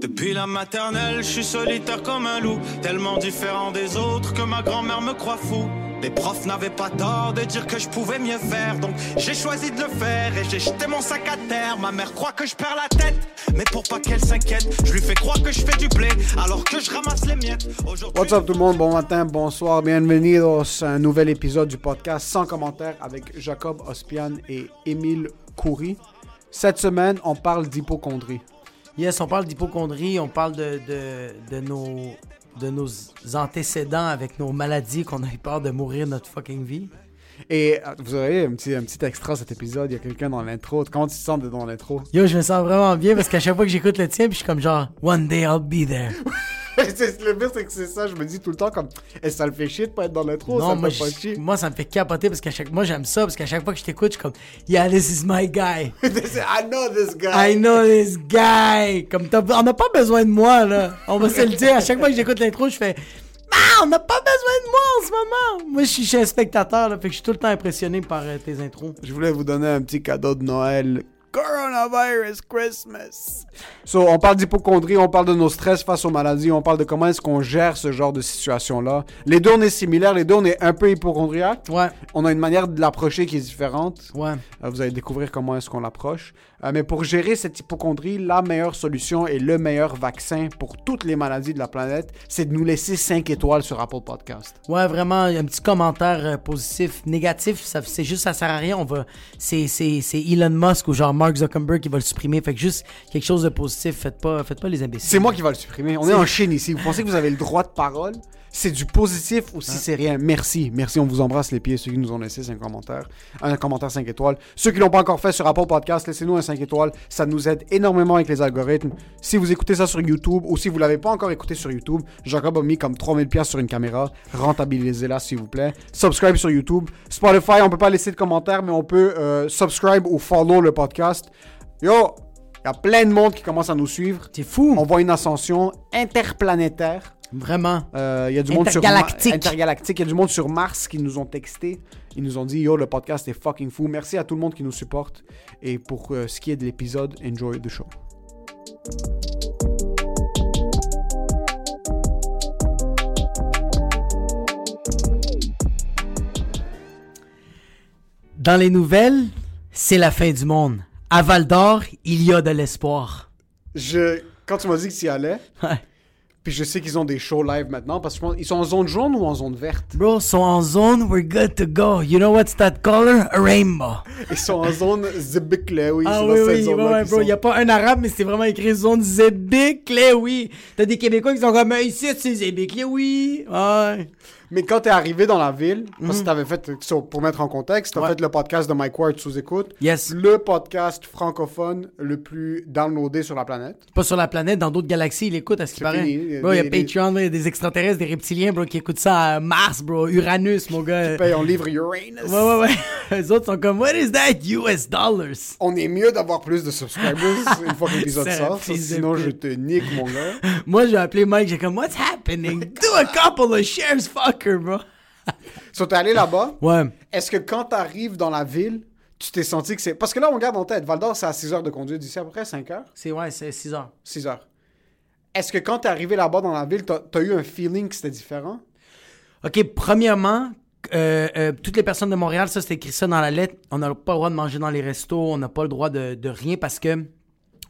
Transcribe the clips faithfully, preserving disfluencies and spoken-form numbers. Depuis la maternelle, je suis solitaire comme un loup, tellement différent des autres que ma grand-mère me croit fou. Les profs n'avaient pas tort de dire que je pouvais mieux faire, donc j'ai choisi de le faire et j'ai jeté mon sac à terre. Ma mère croit que je perds la tête, mais pour pas qu'elle s'inquiète, je lui fais croire que je fais du blé alors que je ramasse les miettes. Aujourd'hui... What's up tout le monde, bon matin, bonsoir, bienvenue dans un nouvel épisode du podcast Sans Commentaire avec Jacob Ospian et Émile Coury. Cette semaine, on parle d'hypocondrie. Yes, on parle d'hypocondrie, on parle de, de, de, nos, de nos antécédents avec nos maladies, qu'on a eu peur de mourir notre fucking vie. Et vous aurez un petit, un petit extra cet épisode, il y a quelqu'un dans l'intro. Comment tu te sens dans l'intro? Yo, je me sens vraiment bien parce qu'à chaque fois que j'écoute le tien, puis je suis comme genre « One day I'll be there ». Le pire, c'est que c'est ça, je me dis tout le temps comme « Est-ce que ça le fait chier de pas être dans l'intro? » Non, ça moi, fait pas chier. Moi, ça me fait capoter parce qu'à chaque... Moi, j'aime ça parce qu'à chaque fois que je t'écoute, je suis comme « Yeah, this is my guy. » I know this guy. I know this guy. Comme t'as... On n'a pas besoin de moi, là. On va se le dire. À chaque fois que j'écoute l'intro, je fais « Ah, on n'a pas besoin de moi en ce moment. » Moi, je suis, je suis un spectateur, là, fait que je suis tout le temps impressionné par euh, tes intros. Je voulais vous donner un petit cadeau de Noël. Coronavirus Christmas. So, on parle d'hypocondrie, on parle de nos stress face aux maladies, on parle de comment est-ce qu'on gère ce genre de situation-là. Les deux, on est similaires, les deux, on est un peu hypocondriaques. Ouais. On a une manière de l'approcher qui est différente. Ouais. Euh, vous allez découvrir comment est-ce qu'on l'approche. Euh, mais pour gérer cette hypocondrie, la meilleure solution et le meilleur vaccin pour toutes les maladies de la planète, c'est de nous laisser cinq étoiles sur Apple Podcast. Ouais, vraiment, un petit commentaire euh, positif, négatif, ça, c'est juste, ça sert à rien. On va, c'est, c'est, c'est Elon Musk ou genre Mark Zuckerberg qui va le supprimer. Fait que juste quelque chose de positif, faites pas, faites pas les imbéciles. C'est moi qui va le supprimer. On c'est... est en Chine ici. Vous pensez que vous avez le droit de parole? C'est du positif ou si hein? c'est rien. Merci. Merci. On vous embrasse les pieds. Ceux qui nous ont laissé cinq commentaires. Un commentaire cinq étoiles. Ceux qui l'ont pas encore fait sur Apple Podcast, laissez-nous un cinq étoiles. Ça nous aide énormément avec les algorithmes. Si vous écoutez ça sur YouTube ou si vous l'avez pas encore écouté sur YouTube, Jacob a mis comme trois mille dollars sur une caméra. Rentabilisez-la s'il vous plaît. Subscribe sur YouTube. Spotify, on peut pas laisser de commentaires, mais on peut euh, subscribe ou follow le podcast. Yo, il y a plein de monde qui commence à nous suivre. C'est fou. On voit une ascension interplanétaire. Vraiment. Euh, y a du monde sur Ma- intergalactique. Il y a du monde sur Mars qui nous ont texté. Ils nous ont dit, yo, le podcast est fucking fou. Merci à tout le monde qui nous supporte. Et pour euh, ce qui est de l'épisode, enjoy the show. Dans les nouvelles, c'est la fin du monde. À Val-d'Or, il y a de l'espoir. Je... Quand tu m'as dit que tu y allais, ouais. Puis je sais qu'ils ont des shows live maintenant, parce qu'ils sont en zone jaune ou en zone verte? Bro, ils sont en zone, we're good to go. You know what's that color? A rainbow. Ils sont en zone zébiclé, oui. Ah c'est oui, oui, zone-là ouais, bro, sont... il n'y a pas un arabe, mais c'est vraiment écrit zone zébiclé, oui. T'as des Québécois qui sont comme, ici, c'est zébiclé, oui. Ouais. Mais quand t'es arrivé dans la ville, parce que t'avais fait, pour mettre en contexte, t'as ouais. fait le podcast de Mike Ward sous écoute. Yes. Le podcast francophone le plus downloadé sur la planète. Pas sur la planète, dans d'autres galaxies, il écoute à ce qui paraît. Fini. Bro, il y a les, Patreon, les... des extraterrestres, des reptiliens, bro, qui écoutent ça à Mars, bro, Uranus, mon gars. Qui payent en livre Uranus. Ouais, ouais, ouais. Les autres sont comme, what is that? U S dollars. On est mieux d'avoir plus de subscribers une fois que l'épisode sort, sinon je te nique, mon gars. Moi, j'ai appelé Mike, j'ai comme, what's happening? Do a couple of shares, fuck. Bro. So, t'es allé là-bas. Ouais. Est-ce que quand t'arrives dans la ville, tu t'es senti que c'est... Parce que là, on garde en tête. Val-d'Or, c'est à six heures de conduite d'ici à peu près, cinq heures? C'est, ouais, c'est six heures. six heures. Est-ce que quand t'es arrivé là-bas dans la ville, t'as, t'as eu un feeling que c'était différent? OK, premièrement, euh, euh, toutes les personnes de Montréal, ça, c'est écrit ça dans la lettre. On n'a pas le droit de manger dans les restos, on n'a pas le droit de, de rien parce que...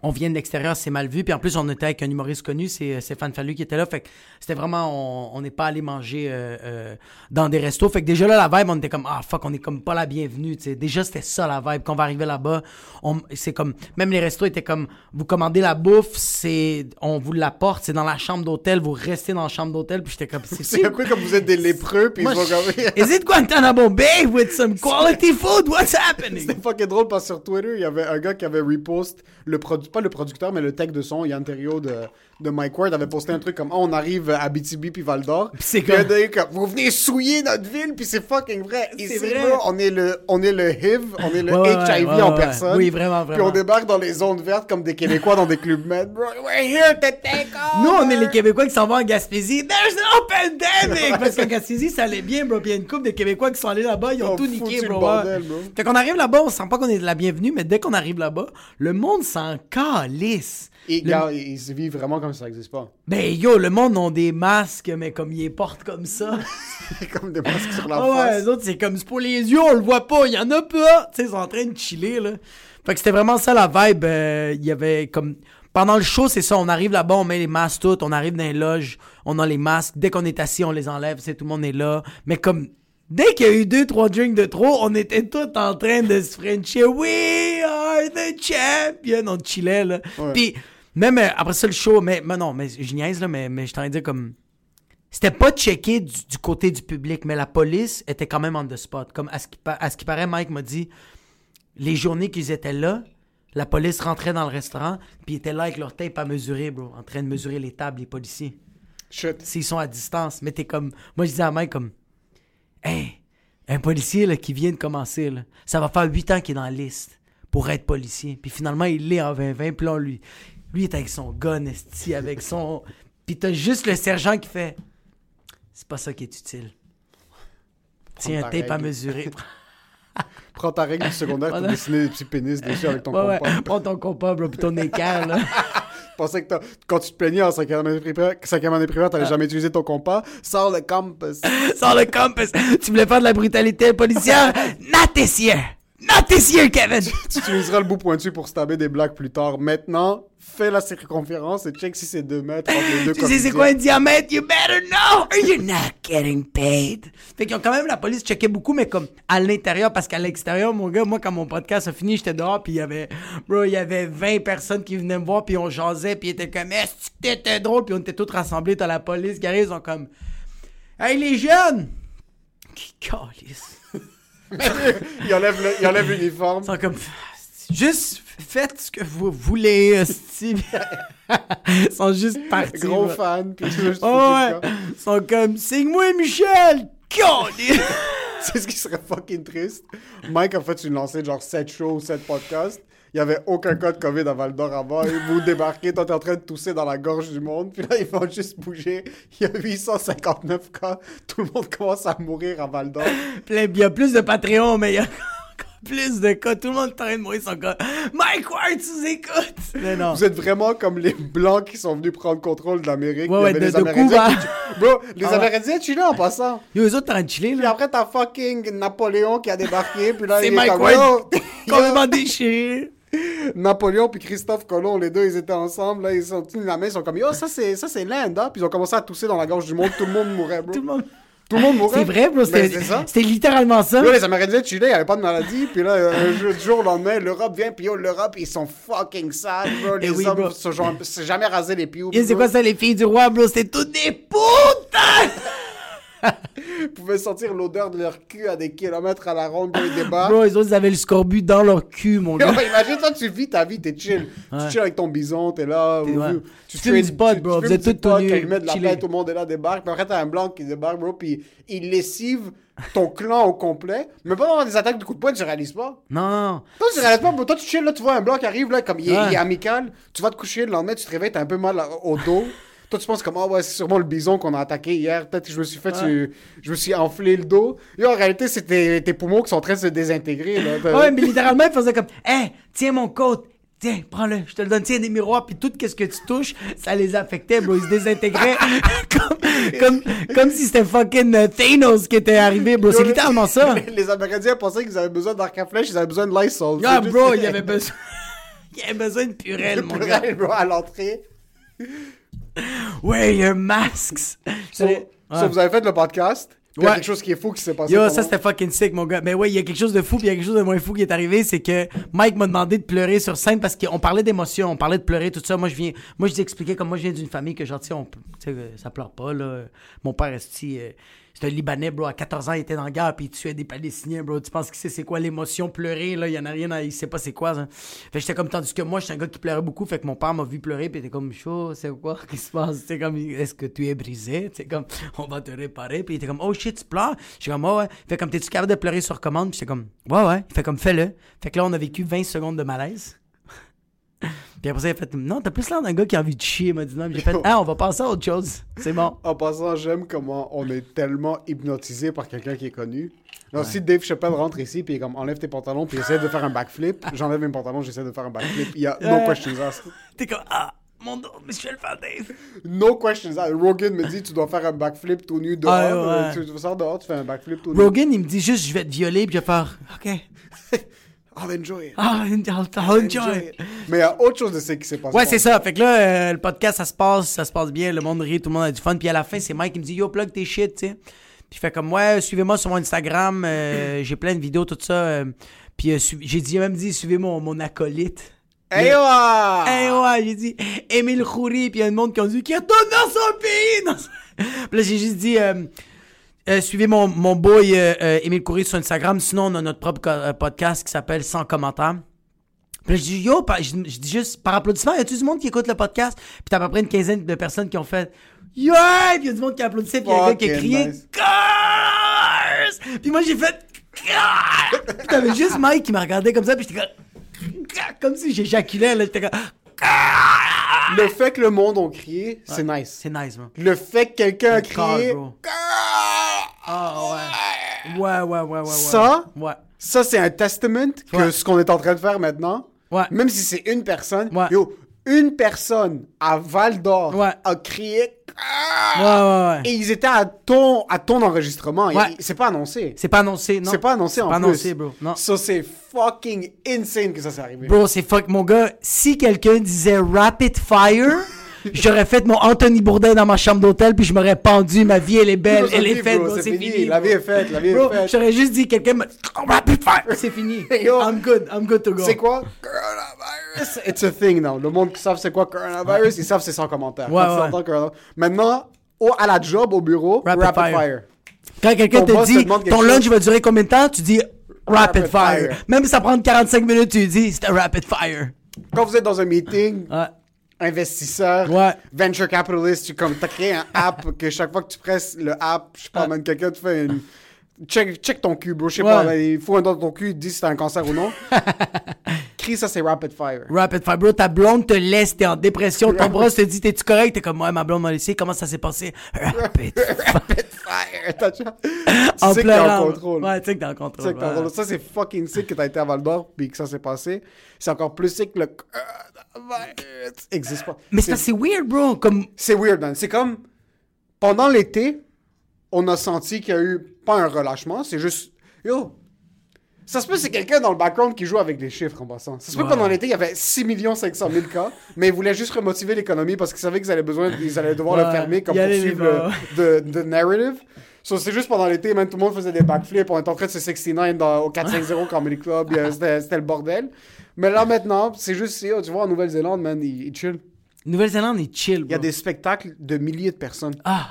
On vient de l'extérieur, c'est mal vu. Puis en plus, on était avec un humoriste connu, c'est Stéphane Fallu qui était là. Fait que c'était vraiment... On n'est pas allé manger euh, euh, dans des restos. Fait que déjà là, la vibe, on était comme... Ah, fuck, on est comme pas la bienvenue, tu sais. Déjà, c'était ça, la vibe. Quand on va arriver là-bas, on, c'est comme... Même les restos étaient comme... Vous commandez la bouffe, c'est... On vous l'apporte, c'est dans la chambre d'hôtel. Vous restez dans la chambre d'hôtel. Puis j'étais comme... C'est, c'est un peu comme vous êtes des lépreux, puis moi, ils vont comme... Is it Guantanamo Bay with some quality food? What's happening? C'était fucking drôle, parce que sur Twitter, il y avait un gars qui avait repost le produit produ- pas le producteur, mais le tech de son, Yann Terrio de, de Mike Ward, avait posté un truc comme oh, on arrive à Abitibi puis Val-d'Or. Puis c'est comme... comme vous venez souiller notre ville, puis c'est fucking vrai. Et c'est, c'est vrai. Là, on, est le, on est le H I V, on est le ouais, H I V ouais, ouais, en ouais. personne. Oui, vraiment, vraiment. Puis on débarque dans les zones vertes comme des Québécois dans des clubs med. Bro, we're here to take over. Nous, on est les Québécois qui s'en vont en Gaspésie. There's no pandemic! Parce qu'en Gaspésie, ça allait bien, bro. Puis il y a une couple de Québécois qui sont allés là-bas, ils ont on tout niqué, bro. Bordel, bro. Fait qu'on arrive là-bas, on sent pas qu'on est de la bienvenue, mais dès qu'on arrive là-bas, le monde s'en calisse. Et le... gars, ils se vivent vraiment comme ça n'existe pas. Ben yo, le monde ont des masques, mais comme ils les portent comme ça. Comme des masques sur leur oh, face. Ouais, les autres, c'est comme c'est pour les yeux, on le voit pas, il y en a pas. Tu sais, ils sont en train de chiller, là. Fait que c'était vraiment ça la vibe. Il euh, y avait comme. Pendant le show, c'est ça, on arrive là-bas, on met les masques toutes, on arrive dans les loges, on a les masques. Dès qu'on est assis, on les enlève, c'est tout le monde est là. Mais comme. Dès qu'il y a eu deux, trois drinks de trop, on était tous en train de se frencher. We are the champion! On chillait, là. Ouais. Puis, même euh, après ça, le show, mais, mais non, mais je niaise, là, mais, mais je t'en ai dit comme... C'était pas checké du, du côté du public, mais la police était quand même on the spot. Comme, à ce qui, à ce qui paraît, Mike m'a dit, les journées qu'ils étaient là, la police rentrait dans le restaurant, puis ils étaient là avec leur tape à mesurer, bro, en train de mesurer les tables, les policiers. Shit. S'ils sont à distance, mais t'es comme... Moi, je disais à Mike, comme... Hey, un policier là, qui vient de commencer, là, ça va faire huit ans qu'il est dans la liste pour être policier. Puis finalement, il l'est en vingt vingt. Puis là, lui, lui, il est avec son gun, esti, avec son... Puis t'as juste le sergent qui fait « C'est pas ça qui est utile. Tiens, un tape à mesurer. » Prends ta règle du secondaire pour dessiner des petits pénis dessus avec ton compas. Ouais, ouais. Prends ton compas, bro, puis ton équerre, là. Je pensais que quand tu te plaignais en cinquième année primaire, primaire, t'avais ah. jamais utilisé ton compas. Sors le compass. Sors le compass. Tu voulais faire de la brutalité policière? Not this year. Not this year, Kevin. Tu, tu utiliseras le bout pointu pour stabber des blagues plus tard. Maintenant, fais la circonférence et check si c'est deux mètres entre les deux. Tu sais c'est quoi un diamètre? You better know or you're not getting paid. Fait qu'ils ont quand même, la police checkait beaucoup, mais comme à l'intérieur, parce qu'à l'extérieur, mon gars, moi, quand mon podcast a fini, j'étais dehors, puis il y avait, bro, il y avait vingt personnes qui venaient me voir, puis on jasait, puis ils étaient comme, est-ce que t'étais drôle? Puis on était tous rassemblés, t'as la police qui arrive, ils sont comme, hey, les jeunes! Qui calisse? il enlève le, il enlève l'uniforme. Ils sont comme, juste... Faites ce que vous voulez, Steve. Ils sont juste partis. Gros là. Fan. Puis juste oh ouais. Ils sont comme, signe-moi Michel. C'est ce qui serait fucking triste. Mike a fait une lancée de genre sept shows, sept podcasts. Il n'y avait aucun cas de COVID à Val-d'Or avant. Vous débarquez, toi, t'es en train de tousser dans la gorge du monde. Puis là, ils vont juste bouger. Il y a huit cent cinquante-neuf cas. Tout le monde commence à mourir à Val-d'Or. Il y a plus de Patreon, mais il y a... plus de cas, tout le monde est en train de mourir son cas. Mike Ward, tu écoutes! Mais non. Vous êtes vraiment comme les Blancs qui sont venus prendre contrôle de l'Amérique. Ouais, ouais, de, les de Américains. Qui... Bro, les ah, Amérindiens chillaient en passant. Yo, les autres, t'es en train de chiller, là. Puis après, t'as fucking Napoléon qui a débarqué, puis là, c'est il Mike est comme... Ward. Complètement déchiré. Napoléon puis Christophe Colomb, les deux, ils étaient ensemble, là, ils sont tenus la main, ils sont comme, yo, ça c'est, ça, c'est l'Inde, hein? Puis ils ont commencé à tousser dans la gorge du monde, tout le monde mourait, bro. Tout le monde... Tout le monde mourait. C'est vrai, bro. C'était, c'est ça. C'était littéralement ça. Là, les Amérindiens de Chine, il n'y avait pas de maladie. Puis là, un jour, le lendemain, l'Europe vient. Puis yo, l'Europe, ils sont fucking sales, bro. Les oui, hommes bro. Se genre, se jamais rasé les pieds. Et c'est quoi ça, les filles du roi, bro? C'est toutes des putes! Ils pouvaient sentir l'odeur de leur cul à des kilomètres à la ronde, bro. Ils débarquent. Bro, les autres, ils avaient le scorbut dans leur cul, mon gars. Imagine, toi, tu vis ta vie, t'es chill. Ouais. Tu chill avec ton bison, t'es là. T'es ouais. Tu fumes du pot, bro. Vous êtes tous tout nus. Quand de la paix, tout le monde est là, débarque. Puis après, t'as un blanc qui débarque, bro, puis il lessive ton clan au complet. Mais pas dans des attaques de coups de poing, tu réalises pas. Non, non. Toi, tu réalises pas, bro. Toi, tu chill, là, tu vois un blanc qui arrive, là, comme il est, ouais. il est amical. Tu vas te coucher, le lendemain, tu te réveilles, t'as un peu mal au dos. Toi, tu penses comme, ah oh ouais, c'est sûrement le bison qu'on a attaqué hier. Peut-être que je me suis fait, ah. tu, je me suis enflé le dos. Et en réalité, c'est tes, tes poumons qui sont en train de se désintégrer. Là. Ouais, mais littéralement, ils faisaient comme, hé, hey, tiens mon côte, tiens, prends-le, je te le donne, tiens des miroirs, puis tout ce que tu touches, ça les affectait, bro. Ils se désintégraient comme, comme, comme si c'était fucking Thanos qui était arrivé, bro. C'est littéralement ça. Les, les Amérindiens pensaient qu'ils avaient besoin d'arc à flèche, ils avaient besoin de Lysol. Ah, yeah, bro, ils avaient besoin, ils avaient besoin de Purel, mon gars. Purel, bro, à l'entrée. Wear your masks! So, ouais. so vous avez fait le podcast? Il y a ouais. quelque chose qui est fou qui s'est passé. Yo, ça c'était fucking sick, mon gars. Mais ouais, il y a quelque chose de fou, puis il y a quelque chose de moins fou qui est arrivé. C'est que Mike m'a demandé de pleurer sur scène parce qu'on parlait d'émotion, on parlait de pleurer, tout ça. Moi, je viens, moi, je lui expliquais comme moi, je viens d'une famille que, genre, tu sais, ça pleure pas, là. Mon père, est-ce C'est un Libanais, bro. À quatorze ans, il était dans la guerre, puis il tuait des Palestiniens, bro. Tu penses qu'il sait c'est quoi l'émotion, pleurer, là? Il y en a rien, à... il sait pas c'est quoi, ça. Fait j'étais comme, tandis que moi, j'étais un gars qui pleurait beaucoup, fait que mon père m'a vu pleurer, puis il était comme, chaud, c'est quoi qui se passe? T'es comme, est-ce que tu es brisé? T'es comme, on va te réparer, puis il était comme, oh shit, tu pleures? J'étais comme, oh, ouais. Fait comme, t'es-tu capable de pleurer sur commande? Puis j'étais comme, ouais, ouais. Fait comme, fais-le. Fait que là, on a vécu vingt secondes de malaise. Puis après ça, il a fait « Non, t'as plus l'air d'un gars qui a envie de chier, m'a dit non. » J'ai fait « Ah, on va passer à autre chose. C'est bon. » En passant, j'aime comment on est tellement hypnotisé par quelqu'un qui est connu. Alors, ouais. Si Dave Chappelle rentre ici, puis il est comme « Enlève tes pantalons, puis essaie de faire un backflip. » J'enlève mes pantalons, j'essaie de faire un backflip. Il y a « No questions asked. » T'es comme « Ah, mon dos, mais je vais le faire, Dave. » « No questions asked. » Rogan me dit « Tu dois faire un backflip tout nu dehors. Ah, ouais. Tu sors dehors, tu fais un backflip tout nu. » Rogan, il me dit juste « Je vais te violer, puis je vais faire « Ok. » I'll enjoy it. I'll, I'll, I'll enjoy it. Mais il y a autre chose de ce qui s'est passé. Ouais, c'est ça. Fait que là, euh, le podcast, ça se passe, ça se passe bien. Le monde rit, tout le monde a du fun. Puis à la fin, c'est Mike qui me dit, yo, plug tes shit, tu sais. Puis fait comme, ouais, suivez-moi sur mon Instagram. Euh, j'ai plein de vidéos, tout ça. Euh, puis euh, su- j'ai dit, j'ai même dit, suivez mon, mon acolyte. Hey, ouais! Hey, ouais! J'ai dit, Émile Coury. Puis il y a un monde qui a dit, qui retourne dans son pays! Dans son... Puis là, j'ai juste dit... Euh, Euh, suivez mon, mon boy euh, euh, Émile Coury sur Instagram. Sinon, on a notre propre co- podcast qui s'appelle « Sans Commentaire ». Puis je dis « Yo », je dis juste par applaudissement, y a-tu du monde qui écoute le podcast? Puis t'as à peu près une quinzaine de personnes qui ont fait « Yo », puis y a du monde qui applaudissait, puis y a un gars qui a crié nice. « Curse ». Puis moi, j'ai fait « Curse ». Puis t'avais juste Mike qui m'a regardé comme ça, puis j'étais comme « Comme si j'éjaculais, là, j'étais comme « Curse ». Le fait que le monde a crié, ouais, c'est nice. C'est nice, man. Le fait que quelqu'un a crié... Ah, ouais. Ouais, ouais, ouais, ouais. Ça, ouais. Ça c'est un testament que ouais. Ce qu'on est en train de faire maintenant, ouais. Même si c'est une personne, ouais. Yo, une personne à Val-d'Or ouais. A crié... Ouais, ouais, ouais. Et ils étaient à ton, à ton enregistrement. Ouais. Et c'est pas annoncé. C'est pas annoncé, non. C'est pas annoncé c'est en pas plus. Annoncé, bro. Non. Ça, c'est fucking insane que ça s'est arrivé. Bro, c'est fuck, mon gars. Si quelqu'un disait rapid fire, j'aurais fait mon Anthony Bourdain dans ma chambre d'hôtel, puis je m'aurais pendu. Ma vie, elle est belle. Elle est faite, bro. C'est, c'est fini. fini la vie est faite. La vie bro, est faite. J'aurais juste dit, quelqu'un me. Rapid fire. C'est fini. Yo, I'm good. I'm good to go. C'est quoi? Coronavirus. It's a thing now. Le monde qui savent c'est quoi coronavirus, ils savent c'est sans commentaire. Ouais, ouais. Entends, maintenant, au, à la job, au bureau, rapid, rapid fire. fire. Quand quelqu'un ton te dit, te ton lunch chose. Va durer combien de temps, tu dis rapid, rapid fire. fire. Même si ça prend quarante-cinq minutes, tu dis c'est un rapid fire. Quand vous êtes dans un meeting. Ouais. Investisseur, ouais. Venture capitalist, tu comme, t'as créé un app que chaque fois que tu presses le app, je sais pas, même quelqu'un, tu fais une. Check, check ton cul, bro. Je sais ouais. Pas, il faut un doigt dans ton cul, dis si t'as un cancer ou non. Crie, ça, c'est rapid fire. Rapid fire, bro. Ta blonde te laisse, t'es en dépression, ton bras te dit, t'es-tu correct? T'es comme, ouais, ma blonde m'a laissé, comment ça s'est passé? Rapid fire. Rapid fire. T'as... Tu en sais que t'es en contrôle. Ouais, tu sais que t'es en contrôle. Tu sais que t'es en contrôle. Ça, c'est fucking sick que t'as été à Val-d'Or puis que ça s'est passé. C'est encore plus sick que le. Existe pas. Mais c'est, c'est weird, bro. Comme... C'est weird, man. C'est comme, pendant l'été, on a senti qu'il y a eu, pas un relâchement, c'est juste, yo, ça se peut c'est quelqu'un dans le background qui joue avec des chiffres en passant. Ça se peut wow. Pendant l'été, il y avait six millions cinq cent mille cas, mais ils voulaient juste remotiver l'économie parce qu'ils savaient qu'ils allaient, besoin, ils allaient devoir wow. Le fermer comme pour suivre le the, the narrative. So, c'est juste pendant l'été, même tout le monde faisait des backflips, on était en train de se soixante-neuf dans, au quatre cent cinquante Comedy Club, et, euh, c'était, c'était le bordel. Mais là, maintenant, c'est juste, yo, tu vois, en Nouvelle-Zélande, man, ils, ils chill. Nouvelle-Zélande, ils chill, bro. Il y a des spectacles de milliers de personnes. Ah!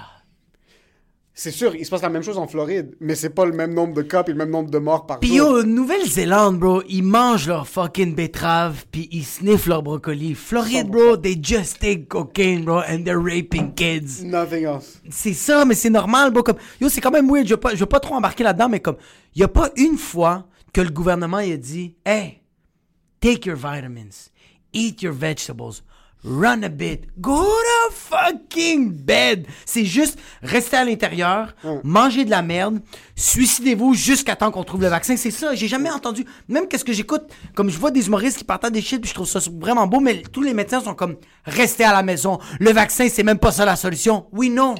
C'est sûr, il se passe la même chose en Floride, mais c'est pas le même nombre de cas et le même nombre de morts par pis jour. Pis yo, Nouvelle-Zélande, bro, ils mangent leur fucking betterave pis ils sniffent leur brocoli. Floride, bro, they just take cocaine, bro, and they're raping kids. Nothing else. C'est ça, mais c'est normal, bro. Comme... Yo, c'est quand même weird, je veux pas, je veux pas trop embarquer là-dedans, mais comme, y a pas une fois que le gouvernement il a dit, hey, take your vitamins, eat your vegetables. Run a bit. Go to fucking bed. C'est juste rester à l'intérieur, mm. Manger de la merde, suicidez-vous jusqu'à temps qu'on trouve le vaccin. C'est ça, j'ai jamais entendu. Même qu'est-ce que j'écoute, comme je vois des humoristes qui partagent des shit, puis je trouve ça vraiment beau, mais tous les médecins sont comme, restez à la maison. Le vaccin, c'est même pas ça la solution. Oui, non.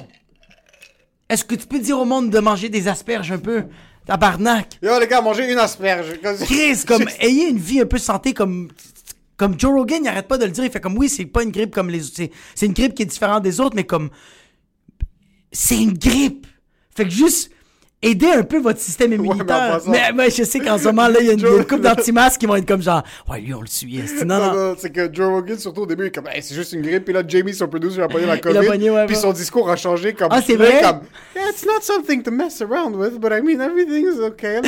Est-ce que tu peux dire au monde de manger des asperges un peu? Tabarnak. Yo, les gars, mangez une asperge. Comme... Chris, comme, juste... ayez une vie un peu santé, comme... Comme Joe Rogan, il arrête pas de le dire. Il fait comme, oui, c'est pas une grippe comme les autres. C'est, c'est une grippe qui est différente des autres, mais comme... C'est une grippe. Fait que juste... aidez un peu votre système immunitaire. Ouais, mais, mais, mais je sais qu'en ce moment-là, il y a une, Joe... une couple d'anti-masques qui vont être comme genre, ouais, lui, on le suit. Non, non, non. C'est que Joe Rogan, surtout au début, il est comme, hey, c'est juste une grippe. Puis là, Jamie, son producer, il a pogné la COVID. Pogné, ouais, puis ouais. Son discours a changé comme, ah, c'est vrai? Comme, yeah, it's not something to mess around with, but I mean, everything is okay.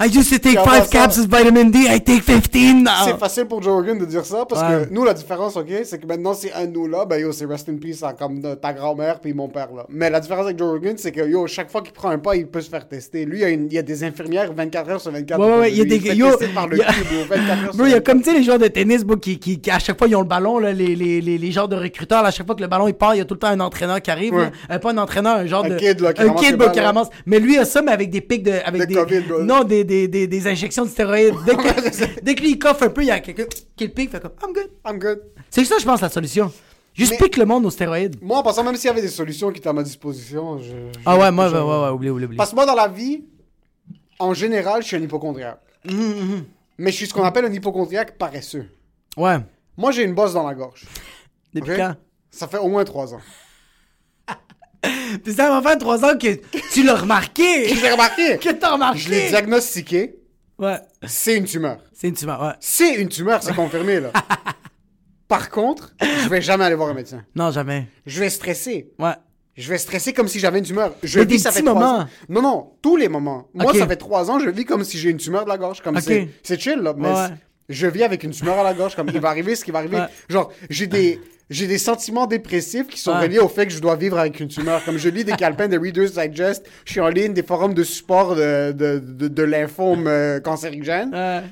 I used to take five caps of vitamin D, I take fifteen now. C'est facile pour Joe Rogan de dire ça parce ouais. que nous, la différence, ok, c'est que maintenant, c'est un nous là, ben yo, c'est rest in peace, hein, comme ta grand-mère puis mon père là. Mais la différence avec Joe Rogan, c'est que yo, chaque fois qu'il prend un pas, il peut se faire tester. Lui, il y a, une, il y a des infirmières vingt-quatre heures sur vingt-quatre. Ouais, ouais, il y a des yo, par le y a... vingt-quatre heures sur vingt-quatre. Bro, il y a comme tu sais les joueurs de tennis bro, qui, qui, qui à chaque fois ils ont le ballon là, les, les, les, les genres de recruteurs là, à chaque fois que le ballon il part, il y a tout le temps un entraîneur qui arrive, ouais. là, pas un entraîneur, un genre un de kid, là, qui un kid bro, qui ramasse. Mais lui il y a ça mais avec des pics de avec de des COVID, non des, des, des, des injections de stéroïdes. Dès que dès qu'il coffe un peu, il y a quelqu'un qui le pique fait comme I'm good. I'm good. C'est ça je pense la solution. Juste mais, pique le monde aux stéroïdes. Moi, en passant, même s'il y avait des solutions qui étaient à ma disposition, je... je ah ouais, moi, je, ouais, ouais, ouais, oublie, oublie, oublie. Parce que moi, dans la vie, en général, je suis un hypocondriaque. Mm-hmm. Mais je suis ce qu'on appelle un hypocondriaque paresseux. Ouais. Moi, j'ai une bosse dans la gorge. Depuis okay? quand? Ça fait au moins trois ans. Puis ça va faire trois ans que tu l'as remarqué. Que j'ai remarqué. Que t'as remarqué. Je l'ai diagnostiqué. Ouais. C'est une tumeur. C'est une tumeur, ouais. C'est une tumeur, c'est confirmé, là. Par contre, je vais jamais aller voir un médecin. Non, jamais. Je vais stresser. Ouais. Je vais stresser comme si j'avais une tumeur. Je vis, ça fait trois ans. Non, non, tous les moments. Moi, okay. ça fait trois ans, je vis comme si j'ai une tumeur de la gorge. Comme okay. c'est, c'est chill, là. Mais ouais. je vis avec une tumeur à la gorge. Comme il va arriver ce qui va arriver. Ouais. Genre, j'ai des, j'ai des sentiments dépressifs qui sont ouais. reliés au fait que je dois vivre avec une tumeur. Comme je lis des calepins de Reader's Digest, je suis en ligne des forums de support de, de, de, de lymphome euh, cancérigène. Ouais.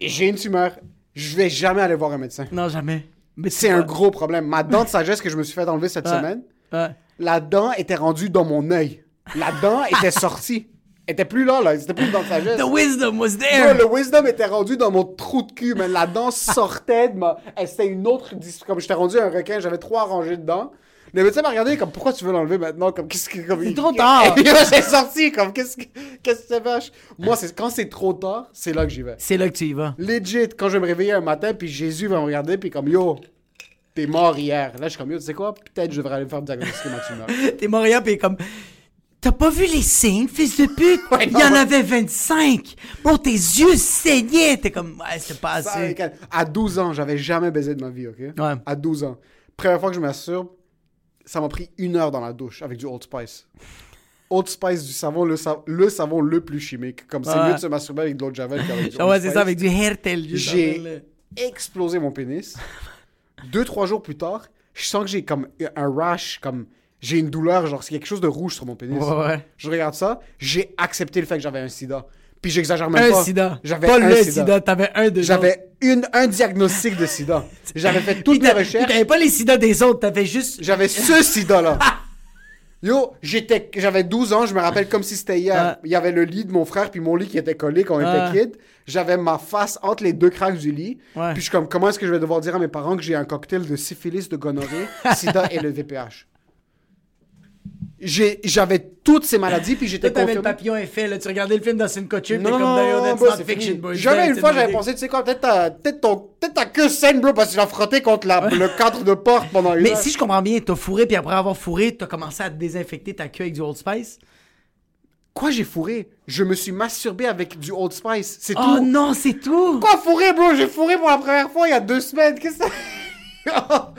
Et j'ai une tumeur. Je vais jamais aller voir un médecin. Non, jamais. Mais c'est un gros problème. Ma dent de sagesse que je me suis fait enlever cette ouais. semaine, ouais. la dent était rendue dans mon œil. La dent était sortie. Elle était plus là, là. C'était plus une dent de sagesse. The wisdom was there. Ouais, le wisdom était rendu dans mon trou de cul. Mais la dent sortait de ma... Elle, c'était une autre... Comme j'étais rendu un requin, j'avais trois rangées de dents. Le médecin m'a regardé comme, pourquoi tu veux l'enlever maintenant? Comme, qu'est-ce que... Comme, c'est il... trop tard! C'est sorti, comme, qu'est-ce que qu'est-ce que tu fais? Moi, c'est... quand c'est trop tard, c'est là que j'y vais. C'est là que tu y vas. Legit, quand je vais me réveiller un matin, puis Jésus va me regarder, puis comme, yo, t'es mort hier. Là, je suis comme, yo, tu sais quoi? Peut-être je devrais aller me faire diagnostiquer ma tumeur. T'es mort hier, puis comme... T'as pas vu les signes, fils de pute? Ouais, non, il y en ouais. avait vingt-cinq. Bon, tes yeux saignaient. T'es comme, ouais, c'est pas assez. Ça, à douze ans, j'avais jamais baisé de ma vie, OK? Ouais. À douze ans. Première fois que je m'assure... Ça m'a pris une heure dans la douche avec du Old Spice. Old Spice, du savon, le, sa- le savon le plus chimique. Comme c'est ouais. mieux de se masturber avec de l'eau de Javel qu'avec du Old ouais, Spice. C'est ça, avec du Hertel. Du j'ai Javel. Explosé mon pénis. Deux, trois jours plus tard, je sens que j'ai comme un rash, comme j'ai une douleur, genre c'est quelque chose de rouge sur mon pénis. Ouais, ouais. Je regarde ça, j'ai accepté le fait que j'avais un sida. Puis j'exagère même un pas. Sida. J'avais pas un le sida. sida. T'avais un de J'avais une, un diagnostic de sida. J'avais fait toutes mes recherches. T'avais pas les sidas des autres, t'avais juste... J'avais ce sida-là. Yo, j'étais, j'avais douze ans, je me rappelle comme si c'était hier. Il y avait le lit de mon frère puis mon lit qui était collé quand on ah. était kid. J'avais ma face entre les deux craques du lit. Ouais. Puis je suis comme, comment est-ce que je vais devoir dire à mes parents que j'ai un cocktail de syphilis, de gonorrhée, sida et le V P H? J'ai, j'avais toutes ces maladies, puis j'étais confirmé. T'avais le papillon effet, là. Tu regardais le film d'Austin Kutcher, puis comme Dion, it's not fiction, boy. Jamais une fois, j'avais pensé, tu sais quoi, peut-être ta, peut-être ton, peut-être ta queue saine, bro, parce que j'ai frotté contre la, le cadre de porte pendant une heure. Mais si je comprends bien, t'as fourré, puis après avoir fourré, t'as commencé à désinfecter ta queue avec du Old Spice. Quoi, j'ai fourré? Je me suis masturbé avec du Old Spice. C'est tout. Oh non, c'est tout. Quoi, fourré, bro? J'ai fourré pour la première fois il y a deux semaines. Qu'est-ce que ça?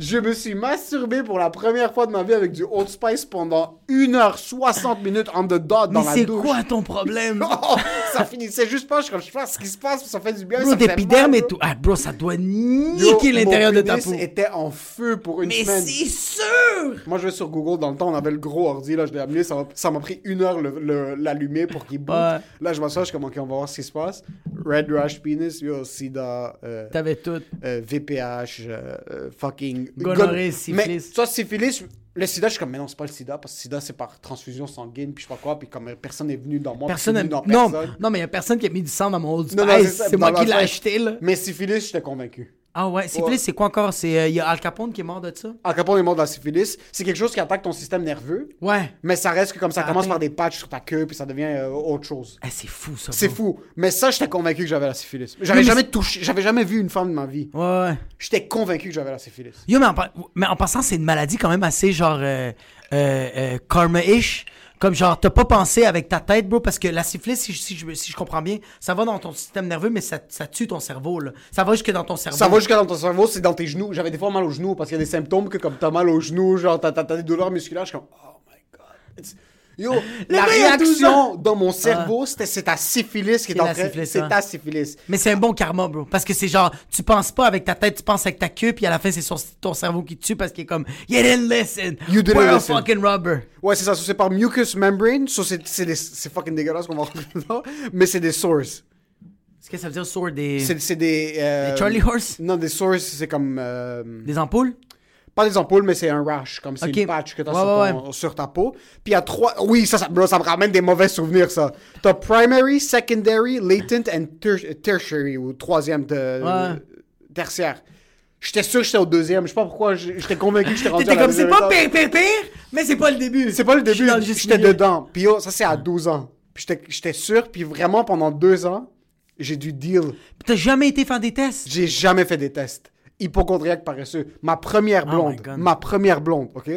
Je me suis masturbé pour la première fois de ma vie avec du Old Spice pendant une heure soixante minutes on the dot dans mais la douche. Mais c'est quoi ton problème? Oh, ça finissait juste pas. Je suis comme, ce qui se passe, ça fait du bien. Bro, d'épiderme et tout. Ah, bro, ça doit niquer yo, l'intérieur de ta peau. Mon pénis était en feu pour une mais semaine. Mais c'est sûr! Moi, je vais sur Google. Dans le temps, on avait le gros ordi. Là, je l'ai amené. Ça m'a, ça m'a pris une heure le, le, l'allumer pour qu'il boot. Ouais. Là, je m'assois. Je suis comme, OK, on va voir ce qui se passe. Red rash penis, yo, sida. Euh, T'avais tout. Euh, V P H, euh, fucking... gonorrhée, syphilis. Mais toi, syphilis, le sida, je suis comme, mais non, c'est pas le sida, parce que le sida, c'est par transfusion sanguine, puis je sais pas quoi, puis comme personne est venu dans moi, personne, venu dans non, personne. Non, mais il y a personne qui a mis du sang dans mon Old Spice, non, non, c'est, ça, c'est moi qui l'ai acheté, là. Mais syphilis, j'étais convaincu. Ah ouais, syphilis, ouais. c'est quoi encore? Il euh, y a Al Capone qui est mort de ça? Al Capone est mort de la syphilis. C'est quelque chose qui attaque ton système nerveux. Ouais. Mais ça reste que comme ça, ça commence par des patchs sur ta queue, puis ça devient euh, autre chose. Eh, c'est fou, ça. C'est bro. fou. Mais ça, j'étais convaincu que j'avais la syphilis. J'avais oui, jamais c'est... touché, j'avais jamais vu une femme de ma vie. Ouais, ouais. J'étais convaincu que j'avais la syphilis. Yo, mais en, mais en passant, c'est une maladie quand même assez genre euh, euh, euh, karma-ish. Comme genre, t'as pas pensé avec ta tête, bro, parce que la syphilis, si, si, si, si je comprends bien, ça va dans ton système nerveux, mais ça, ça tue ton cerveau, là. Ça va jusque dans ton cerveau. Ça va jusque dans ton cerveau, c'est dans tes genoux. J'avais des fois mal aux genoux, parce qu'il y a des symptômes que comme t'as mal aux genoux, genre t'as, t'as, t'as des douleurs musculaires, je suis comme, oh my god. It's... Yo, le la réaction dans mon cerveau, ah. c'était c'est ta syphilis qui est, est en train... Syphilis, c'est hein. ta syphilis. Mais c'est un bon karma, bro. Parce que c'est genre, tu penses pas avec ta tête, tu penses avec ta queue, puis à la fin, c'est sur ton cerveau qui te tue parce qu'il est comme... You didn't listen. You didn't We're listen. A fucking rubber. Ouais, c'est ça. So, c'est par mucous membrane. So, c'est, c'est, des, c'est fucking dégueulasse qu'on va rentrer là. Mais c'est des sources. Qu'est-ce que ça veut dire, source? Des... C'est, c'est des... Euh... Des Charlie Horse? Non, des sources, c'est comme... Euh... Des ampoules? Pas des ampoules, mais c'est un rash, comme c'est okay. une patch que t'as ouais, sur, ton, ouais. sur ta peau. Puis il y a trois... Oui, ça, ça, bro, ça me ramène des mauvais souvenirs, ça. T'as primary, secondary, latent and ter- tertiary, ou troisième de... Ouais. Tertiaire. J'étais sûr que j'étais au deuxième. Je sais pas pourquoi, j'étais convaincu que j'étais rendu à la comme, c'est pas pire, pire, pire, mais c'est pas le début. C'est pas le début, le j'étais dedans. Puis oh, ça, c'est à douze ans. Puis j'étais, j'étais sûr, puis vraiment, pendant deux ans, j'ai dû deal. Puis t'as jamais été faire des tests? J'ai jamais fait des tests. Hypochondriaque paresseux. Ma première blonde, oh ma première blonde, OK?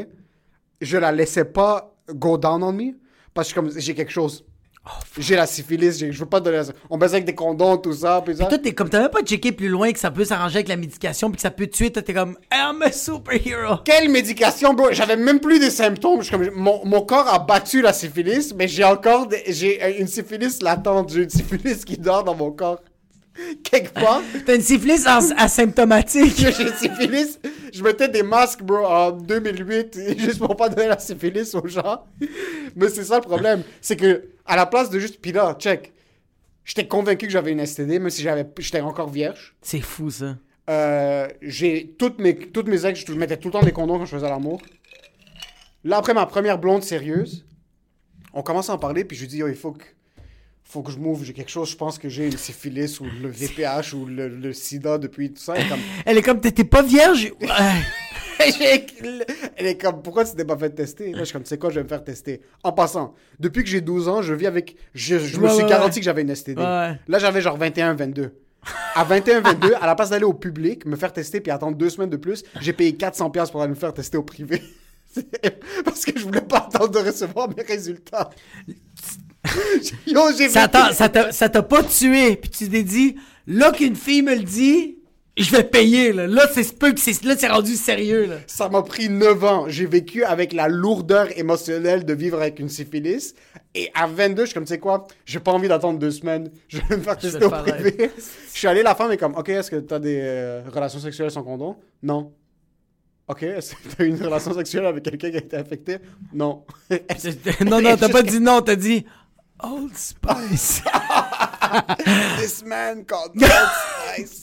Je la laissais pas go down on me parce que comme j'ai quelque chose. Oh, j'ai la syphilis, j'ai, je veux pas donner la... On baisse avec des condoms, tout ça, puis ça. Puis toi, t'es comme, t'as même pas checké plus loin que ça peut s'arranger avec la médication puis que ça peut tuer. Toi, t'es comme, I'm a superhero. Quelle médication, bro? J'avais même plus des symptômes. Je, comme, mon, mon corps a battu la syphilis, mais j'ai encore des, j'ai une syphilis latente. J'ai une syphilis qui dort dans mon corps. Quelque part. T'as une syphilis asymptomatique. J'ai une syphilis. Je mettais des masques, bro, en deux mille huit, juste pour pas donner la syphilis aux gens. Mais c'est ça le problème. C'est que, à la place de juste. Puis là, check. J'étais convaincu que j'avais une S T D, même si j'avais, j'étais encore vierge. C'est fou, ça. Euh, j'ai. Toutes mes, toutes mes ex, je mettais tout le temps des condoms quand je faisais l'amour. Là, après ma première blonde sérieuse, on commence à en parler, puis je lui dis, yo, il faut que. Faut que je m'ouvre, j'ai quelque chose, je pense que j'ai une syphilis ou le V P H ou le, le sida depuis tout ça. Elle est comme, elle est comme t'étais pas vierge? Elle est comme, pourquoi tu t'es pas fait tester? Là, je suis comme, tu sais quoi, je vais me faire tester. En passant, depuis que j'ai douze ans, je vis avec. Je, je ouais, me suis ouais, garanti ouais. que j'avais une S T D. Ouais, ouais. Là, j'avais genre vingt et un vingt-deux. À vingt et un vingt-deux, à la place d'aller au public, me faire tester puis attendre deux semaines de plus, j'ai payé quatre cents dollars pour aller me faire tester au privé. Parce que je voulais pas attendre de recevoir mes résultats. Yo, j'ai ça, t'a, ça, t'a, ça t'a pas tué, puis tu t'es dit, là qu'une fille me le dit, je vais payer, là, là c'est, peu, c'est, là, c'est rendu sérieux. Là. Ça m'a pris neuf ans, j'ai vécu avec la lourdeur émotionnelle de vivre avec une syphilis, et à vingt-deux, je suis comme, tu sais quoi, j'ai pas envie d'attendre deux semaines, je vais me faire tester au privé. Je suis allé, la femme est comme, ok, est-ce que t'as des euh, relations sexuelles sans condom? Non. OK, est-ce que t'as eu une relation sexuelle avec quelqu'un qui a été infecté? Non. non, non, t'as pas dit non, t'as dit... Old Spice. This man called Old Spice.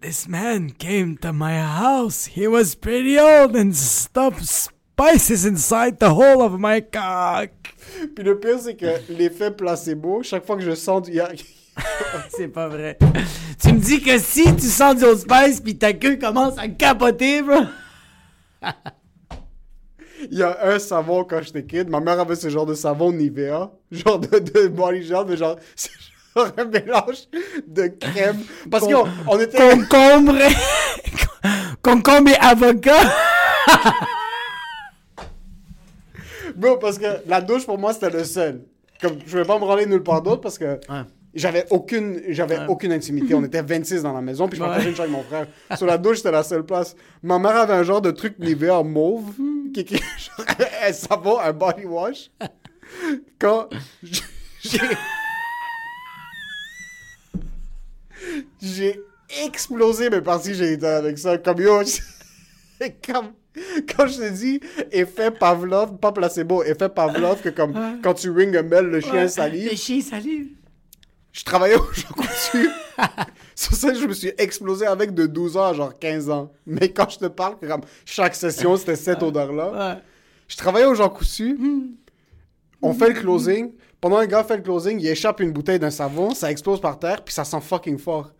This man came to my house. He was pretty old and stuffed spices inside the hole of my cock. Puis le pire, c'est que l'effet placebo, chaque fois que je sens du... c'est pas vrai. Tu me dis que si tu sens du Old Spice puis ta queue commence à capoter, bro... Il y a un savon quand j'étais kid. Ma mère avait ce genre de savon Nivea, genre de, de body gel, mais genre, c'est genre un mélange de crème. Parce Con- qu'on on était. Concombre et... Concombre et avocat. Bro, parce que la douche pour moi c'était le seul. Comme je vais pas me branler nulle part d'autre parce que. Ouais. J'avais aucune, j'avais ouais. aucune intimité. On était vingt-six dans la maison, puis je partageais ouais. une chambre avec mon frère. Sur la douche, c'était la seule place. Ma mère avait un genre de truc Nivea mauve, qui, qui genre, elle savait un body wash. Quand j'ai, j'ai explosé mes parties génitales avec ça, comme yo, comme... Quand je te dis effet Pavlov, pas placebo, effet Pavlov, que comme ouais. quand tu ring a bell, le chien ouais. salive. Le chien salive. Je travaillais au Jean Coutu. Sur ça, je me suis explosé avec de douze ans à genre quinze ans. Mais quand je te parle, chaque session, c'était cette odeur-là. Ouais. Je travaillais au Jean Coutu. Mmh. On mmh. fait le closing. Pendant que le gars fait le closing, il échappe une bouteille d'un savon, ça explose par terre, puis ça sent fucking fort.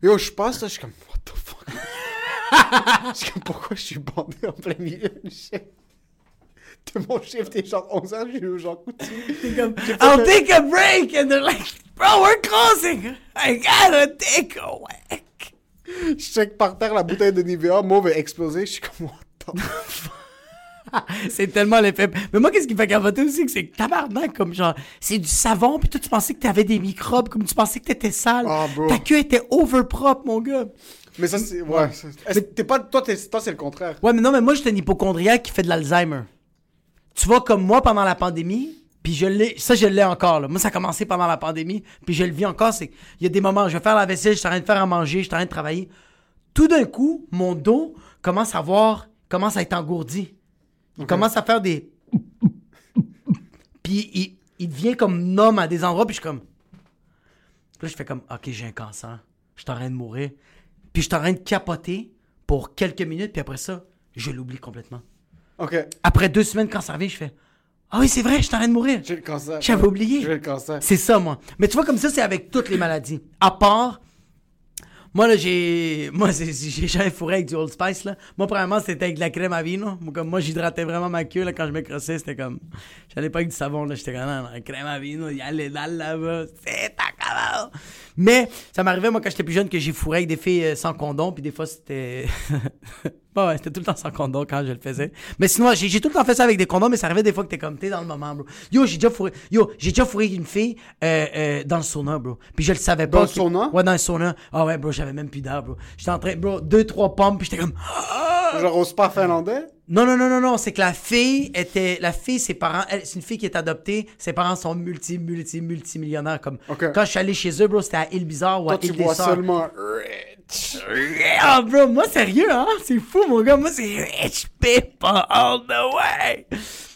Yo, je passe, là, je suis comme, what the fuck? Je suis comme, pourquoi je suis bandé en plein milieu du chef? De mon chiffre, t'es genre onze ans, j'ai eu au Jean Coutu. I'll take a break! And they're like, bro, we're closing! I gotta take a whack! Je check par terre la bouteille de Nivea, mauve a explosé, je suis comme, what the fuck? C'est tellement l'effet. Mais moi, qu'est-ce qui me fait cavoter aussi, que c'est tabarnak, comme genre, c'est du savon, puis toi, tu pensais que t'avais des microbes, comme tu pensais que t'étais sale. Oh, ta queue était overpropre, mon gars. Mais ça, c'est. Ouais. Mais... T'es pas... Toi, t'es... toi, c'est le contraire. Ouais, mais non, mais moi, j'étais un hypochondriaque qui fait de l'Alzheimer. Tu vois, comme moi, pendant la pandémie, puis je l'ai. Ça, je l'ai encore, là. Moi, ça a commencé pendant la pandémie, puis je le vis encore. C'est... Il y a des moments, je vais faire la vaisselle, je suis en train de faire à manger, je suis en train de travailler. Tout d'un coup, mon dos commence à voir, commence à être engourdi. Il okay. commence à faire des... Puis il, il devient comme un homme à des endroits, puis je suis comme... Puis là, je fais comme, OK, j'ai un cancer. Je suis en train de mourir. Puis je suis en train de capoter pour quelques minutes, puis après ça, je l'oublie complètement. OK. Après deux semaines, quand ça revient, je fais, ah oui, c'est vrai, je suis en train de mourir. J'ai le cancer. J'avais oublié. J'ai le cancer. C'est ça, moi. Mais tu vois, comme ça, c'est avec toutes les maladies. À part... Moi, là, j'ai... Moi, c'est... j'ai jamais fourré avec du Old Spice, là. Moi, premièrement, c'était avec de la crème à vino. Moi, comme moi, j'hydratais vraiment ma queue, là, quand je me crossais, c'était comme... J'allais pas avec du savon, là. J'étais comme, non, la crème à vino, il y a les dalles là-bas. C'est ta cabane! Mais ça m'arrivait, moi, quand j'étais plus jeune, que j'ai fourré avec des filles sans condom, puis des fois, c'était... Bon, ouais, c'était tout le temps sans condom quand je le faisais. Mais sinon, j'ai, j'ai tout le temps fait ça avec des condoms, mais ça arrivait des fois que t'es comme, t'es dans le moment, bro. Yo, j'ai déjà fourré, yo, j'ai déjà fourré une fille euh, euh, dans le sauna, bro. Puis je le savais pas. Dans le sauna? Ouais, dans le sauna. Ah ouais, bro, j'avais même plus d'air, bro. J'étais en train, bro, deux, trois pompes, puis j'étais comme... Genre au spa finlandais? Non, non, non, non, non, c'est que la fille était... La fille, ses parents... Elle, c'est une fille qui est adoptée. Ses parents sont multi, multi, multimillionnaires. Comme... Okay. Quand je suis allé chez eux, bro, c'était à Île-Bizarre ou à Île-des-Sœurs. Toi, tu vois seulement rich. Ah, bro, moi, sérieux, hein? C'est fou, mon gars. Moi, c'est rich people all the way.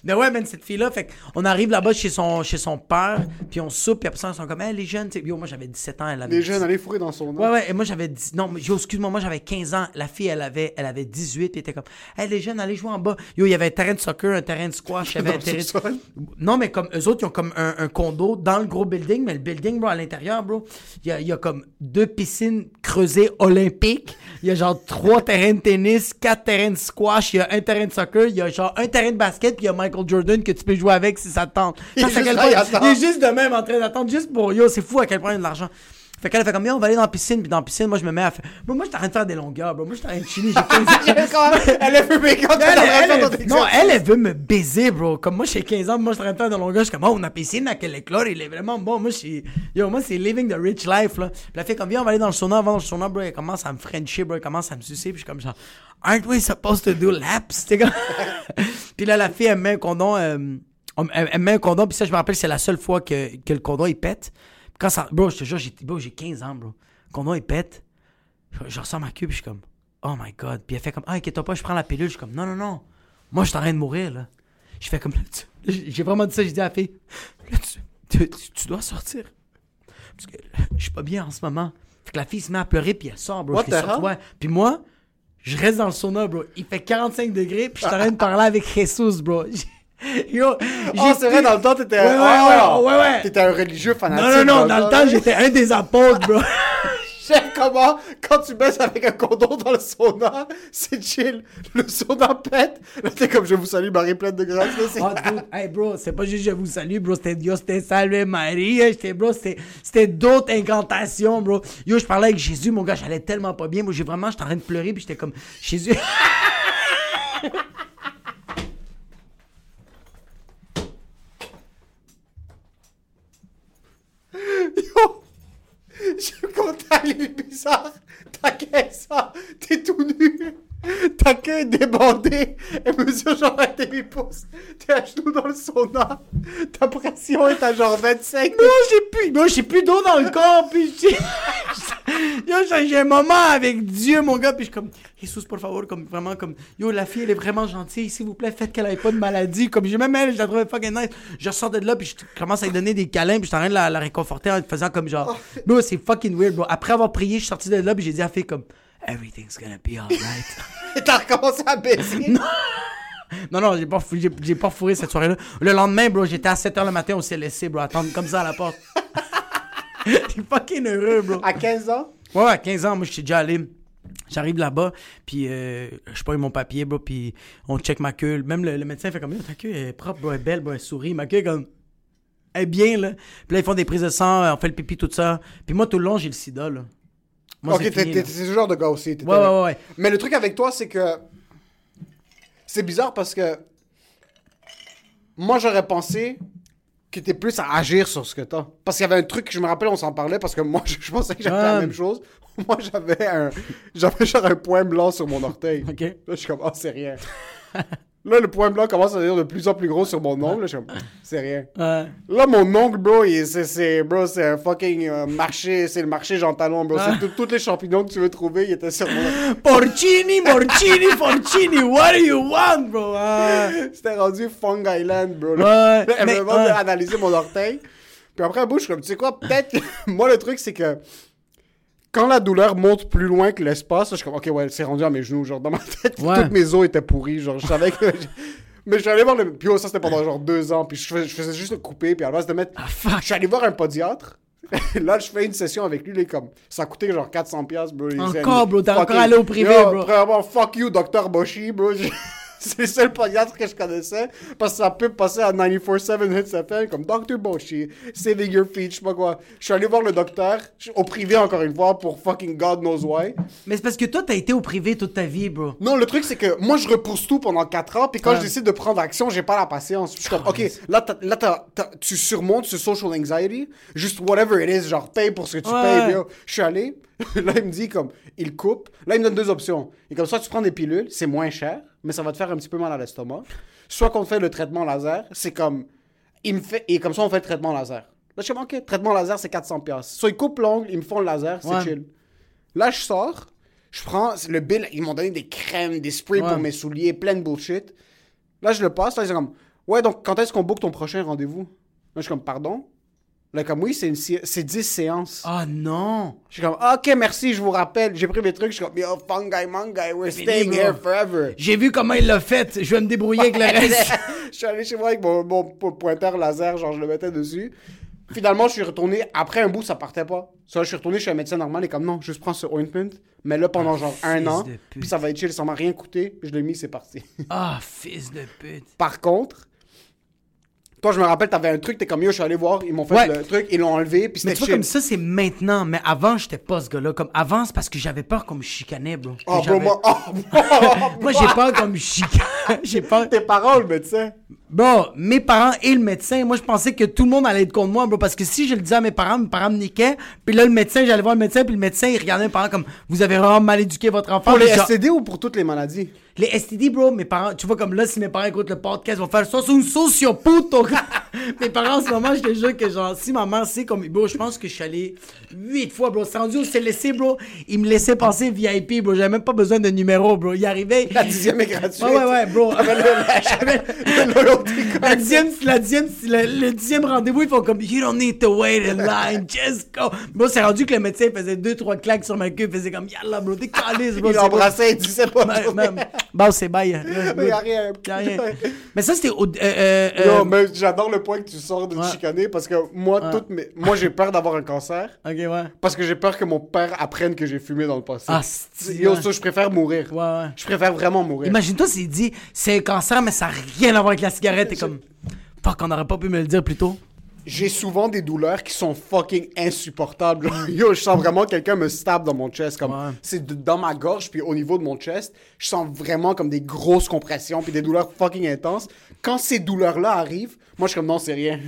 Mais ouais, man, cette fille-là, fait qu'on arrive là-bas chez son, chez son père, puis on soupe, puis après ça, ils sont comme, hey, les jeunes, tu sais, yo, moi, j'avais dix-sept ans, elle avait... Les jeunes, allez fourrer dans son nom. Ouais, ouais, et moi, j'avais dix... Non, yo, excuse-moi, moi, j'avais quinze ans. La fille, elle avait, elle avait dix-huit, puis elle était comme, hey, les jeunes, allez jouer en bas. Yo, il y avait un terrain de soccer, un terrain de squash, il y avait un terrain de... Non, mais comme, eux autres, ils ont comme un, un condo dans le gros building, mais le building, bro, à l'intérieur, bro, il y a, y a comme deux piscines creusées olympiques, il y a genre trois terrains de tennis, quatre terrains de squash, il y a un terrain de soccer, il y a genre un terrain de basket, puis il y a Michael Jordan que tu peux jouer avec si ça te tente. Il, est juste, point, il est juste de même en train d'attendre juste pour... Yo, c'est fou à quel point il y a de l'argent. Fait qu'elle fait comme, yo, on va aller dans la piscine, puis dans la piscine, moi, je me mets à faire... Bro, moi, je suis en train de faire des longueurs, bro. Moi, je suis en train de chiller. J'ai quinze ans. Elle veut me baiser. Non, elle, elle veut me baiser, bro. Comme moi, j'ai quinze ans, moi, je suis en train de faire des longueurs. Je suis comme, oh, on a piscine à quel éclat, il est vraiment bon. Moi, je suis... Yo, moi, c'est living the rich life, là. Puis elle fait comme, viens, on va aller dans le sauna. Avant le sauna, bro, elle commence à me frencher, bro. Elle commence à me sucer, puis je suis comme genre, aren't we supposed to do laps? Comme... Puis là, la fille, elle met un condom. Euh... Elle met un condom, puis ça, je me rappelle, c'est la seule fois que, que le condom, il pète. Quand ça, bro, je te jure, j'ai, bro, j'ai quinze ans, bro. Quand on est pète, je, je ressors ma queue, puis je suis comme, oh my God. Puis elle fait comme, ah, inquiète-toi pas, je prends la pilule. Je suis comme, non, non, non. Moi, je suis en train de mourir, là. Je fais comme, là, tu... j'ai vraiment dit ça, j'ai dit à la fille, là, tu, tu, tu, tu dois sortir. Parce que là, je suis pas bien en ce moment. Fait que la fille se met à pleurer, puis elle sort, bro. What the hell? Ouais. Puis moi, je reste dans le sauna, bro. Il fait quarante-cinq degrés, puis je suis en train de parler avec Jesus, bro. Yo, oh, c'est vrai, dans le temps, t'étais ouais, ouais, un... ouais, ouais, ouais, ouais. T'étais un religieux fanatique. Non, non, non, dans le temps, j'étais un des apôtres, bro. Je sais comment, quand tu baisses avec un condom dans le sauna, c'est chill. Le sauna pète. Là, t'es comme, je vous salue, Marie pleine de grâce. Là, c'est... Oh, dude. Hey, bro, c'est pas juste je vous salue, bro. C'était Dios te salve, Marie. J'étais, bro, c'était, c'était d'autres incantations, bro. Yo, je parlais avec Jésus, mon gars, j'allais tellement pas bien. Moi, j'ai vraiment, j'étais en train de pleurer, puis j'étais comme, Jésus... Yo, je compte aller bizarre. T'as quinze ans, t'es tout nu. Ta queue est débordée. Elle mesure genre un demi-pouce. T'es à genoux dans le sauna. Ta pression est à genre vingt-cinq. Non, j'ai plus, non, j'ai plus d'eau dans le corps. Puis j'ai... Yo, j'ai un moment avec Dieu, mon gars. Puis je suis comme, Jesus, por favor, comme vraiment comme, yo, la fille, elle est vraiment gentille. S'il vous plaît, faites qu'elle ait pas de maladie. Comme j'ai même elle, je la trouvais fucking nice. Je sors de là, puis je commence à lui donner des câlins. Puis je suis en train de la, la réconforter en faisant comme genre, bro, c'est fucking weird, bro. Après avoir prié, je suis sorti de là, puis j'ai dit à la fille comme, everything's gonna be alright. Et t'as recommencé à baisser? Non, non, non, j'ai pas, fou, j'ai, j'ai pas fourré cette soirée-là. Le lendemain, bro, j'étais à sept heures le matin, on s'est laissé, bro, attendre comme ça à la porte. T'es fucking heureux, bro. À quinze ans? Ouais, à quinze ans, moi, je suis déjà allé. J'arrive là-bas, puis euh, je prends mon papier, bro, puis on check ma queue. Même le, le médecin fait comme, ta queue est propre, bro, elle est belle, bro, elle sourit. Ma queue est comme, elle est bien, là. Puis là, ils font des prises de sang, on fait le pipi, tout ça. Puis moi, tout le long, j'ai le sida, là. Moi, ok, c'est, t'es, fini, t'es, c'est ce genre de gars aussi. Ouais, ouais, ouais. Mais le truc avec toi, c'est que c'est bizarre parce que moi, j'aurais pensé que t'es plus à agir sur ce que t'as. Parce qu'il y avait un truc, je me rappelle, on s'en parlait, parce que moi, je, je pensais que j'avais ah. la même chose. Moi, j'avais un j'avais genre un point blanc sur mon orteil. OK. Là, je suis comme, ah, oh, c'est rien. Là, le point blanc commence à devenir de plus en plus gros sur mon ongle. Là, je suis comme, c'est rien. Ouais. Là, mon ongle, bro, il, c'est, c'est, bro, c'est un fucking euh, marché. C'est le marché Jean Talon, bro. Ah. C'est tous les champignons que tu veux trouver, ils étaient sur mon ongle. Porcini, Porcini, Porcini, what do you want, bro? Ah. C'était rendu Fong Island, bro. Ouais. Là, elle me demande ah. d'analyser mon orteil. Puis après, bro, je suis comme, tu sais quoi, peut-être... Moi, le truc, c'est que... Quand la douleur monte plus loin que l'espace, là, je suis comme, OK, ouais, c'est rendu à mes genoux. Genre, dans ma tête, ouais. toutes mes os étaient pourries. Genre, je savais que... Je... Mais je suis allé voir le... Puis oh, ça, c'était pendant genre deux ans. Puis je faisais, je faisais juste le couper. Puis à la base de mettre... Ah, fuck. Je suis allé voir un podiatre. Là, je fais une session avec lui. Là, comme... Ça coûtait genre quatre cents dollars, bro. Encore, bro. T'es encore allé au privé, yo, bro. Vraiment, fuck you, docteur Boshi, bro. Je... C'est le seul podiatre que je connaissais. Parce que ça peut passer à quatre-vingt-quatorze sept Hits F M comme docteur Boshi, saving your feet, je sais pas quoi. Je suis allé voir le docteur, au privé encore une fois, pour fucking God knows why. Mais c'est parce que toi, t'as été au privé toute ta vie, bro. Non, le truc, c'est que moi, je repousse tout pendant quatre ans, puis quand ouais. je décide de prendre action, j'ai pas la patience. Je suis comme, OK, là, t'as, là t'as, t'as, tu surmontes ce social anxiety, juste whatever it is, genre paye pour ce que tu ouais. payes. Yo. Je suis allé, là, il me dit comme, il coupe. Là, il me donne deux options. Et comme ça, tu prends des pilules, c'est moins cher, mais ça va te faire un petit peu mal à l'estomac. Soit qu'on te fait le traitement laser, c'est comme... Il me fait... Et comme ça, on fait le traitement laser. Là, je suis comme, OK, traitement laser, c'est quatre cents dollars. Soit ils coupent l'ongle, ils me font le laser, c'est ouais. chill. Là, je sors, je prends le bill, ils m'ont donné des crèmes, des sprays ouais. pour mes souliers, plein de bullshit. Là, je le passe, là, ils sont comme, ouais, donc quand est-ce qu'on book ton prochain rendez-vous? Là, je suis comme, pardon? Là, comme, oui, c'est, une... c'est dix séances. Ah, oh, non! Je suis comme, OK, merci, je vous rappelle. J'ai pris mes trucs, je suis comme, yo, fungi, mangai, we're staying here forever. J'ai vu comment il l'a fait, je vais me débrouiller avec le reste. Je suis allé chez moi avec mon, mon pointeur laser, genre, je le mettais dessus. Finalement, je suis retourné, après un bout, ça partait pas. Ça, je suis retourné, je suis un médecin normal, et comme, non, juste prends ce ointment, mais là, pendant, oh, genre, un an, puis ça va être chill, ça m'a rien coûté, je l'ai mis, c'est parti. Ah, oh, fils de pute! Par contre... Toi, je me rappelle, t'avais un truc, t'es comme, yo, je suis allé voir, ils m'ont fait ouais. le truc, ils l'ont enlevé, puis c'était chill. Mais tu vois, comme ça, c'est maintenant, mais avant, j'étais pas ce gars-là. Comme avant, c'est parce que j'avais peur qu'on me chicanait, bro. Oh, bro, moi, oh, oh, moi, j'ai peur qu'on me chicane. J'ai peur. Tes parents, le médecin. Bon, mes parents et le médecin, moi, je pensais que tout le monde allait être contre moi, bro, parce que si je le disais à mes parents, mes parents me niquaient, puis là, le médecin, j'allais voir le médecin, puis le médecin, il regardait mes parents comme, vous avez vraiment mal éduqué votre enfant. Pour les genre... S T D ou pour toutes les maladies? Les S T D, bro, mes parents, tu vois, comme là, si mes parents écoutent le podcast, ils vont faire ça, c'est une sociopoute. Mes parents, en ce moment, je te jure que, genre, si ma mère sait comme, bro, je pense que je suis allé huit fois, bro. C'est rendu où je t'ai laissé, bro. Ils me laissaient passer V I P, bro. J'avais même pas besoin de numéro, bro. Il arrivait. La dixième est gratuite. Ouais, ouais, ouais, bro. La dixième, la dixième, le, le dixième rendez-vous, ils font comme, you don't need to wait in line, just go. Bro, c'est rendu que le médecin faisait deux, trois claques sur ma queue, il faisait comme, yallah, bro, t'es calé, bro. Il l'embrassait, il disait pas. Bon, c'est bye. Mais y a rien. Y a rien. Mais ça, c'était. Non, mais j'adore le point que tu sors de ouais. te chicaner parce que moi, ouais. toutes mes... moi j'ai peur d'avoir un cancer. Ok, ouais. Parce que j'ai peur que mon père apprenne que j'ai fumé dans le passé. Ah, c'est... Yo, ça, je préfère mourir. Ouais, ouais. Je préfère vraiment mourir. Imagine-toi s'il dit c'est un cancer, mais ça n'a rien à voir avec la cigarette. Et comme, fuck, on n'aurait pas pu me le dire plus tôt. J'ai souvent des douleurs qui sont fucking insupportables. Yo, je sens vraiment quelqu'un me stab dans mon chest. Comme, ouais. c'est de, dans ma gorge, puis au niveau de mon chest, je sens vraiment comme des grosses compressions, puis des douleurs fucking intenses. Quand ces douleurs-là arrivent, moi, je suis comme, non, c'est rien.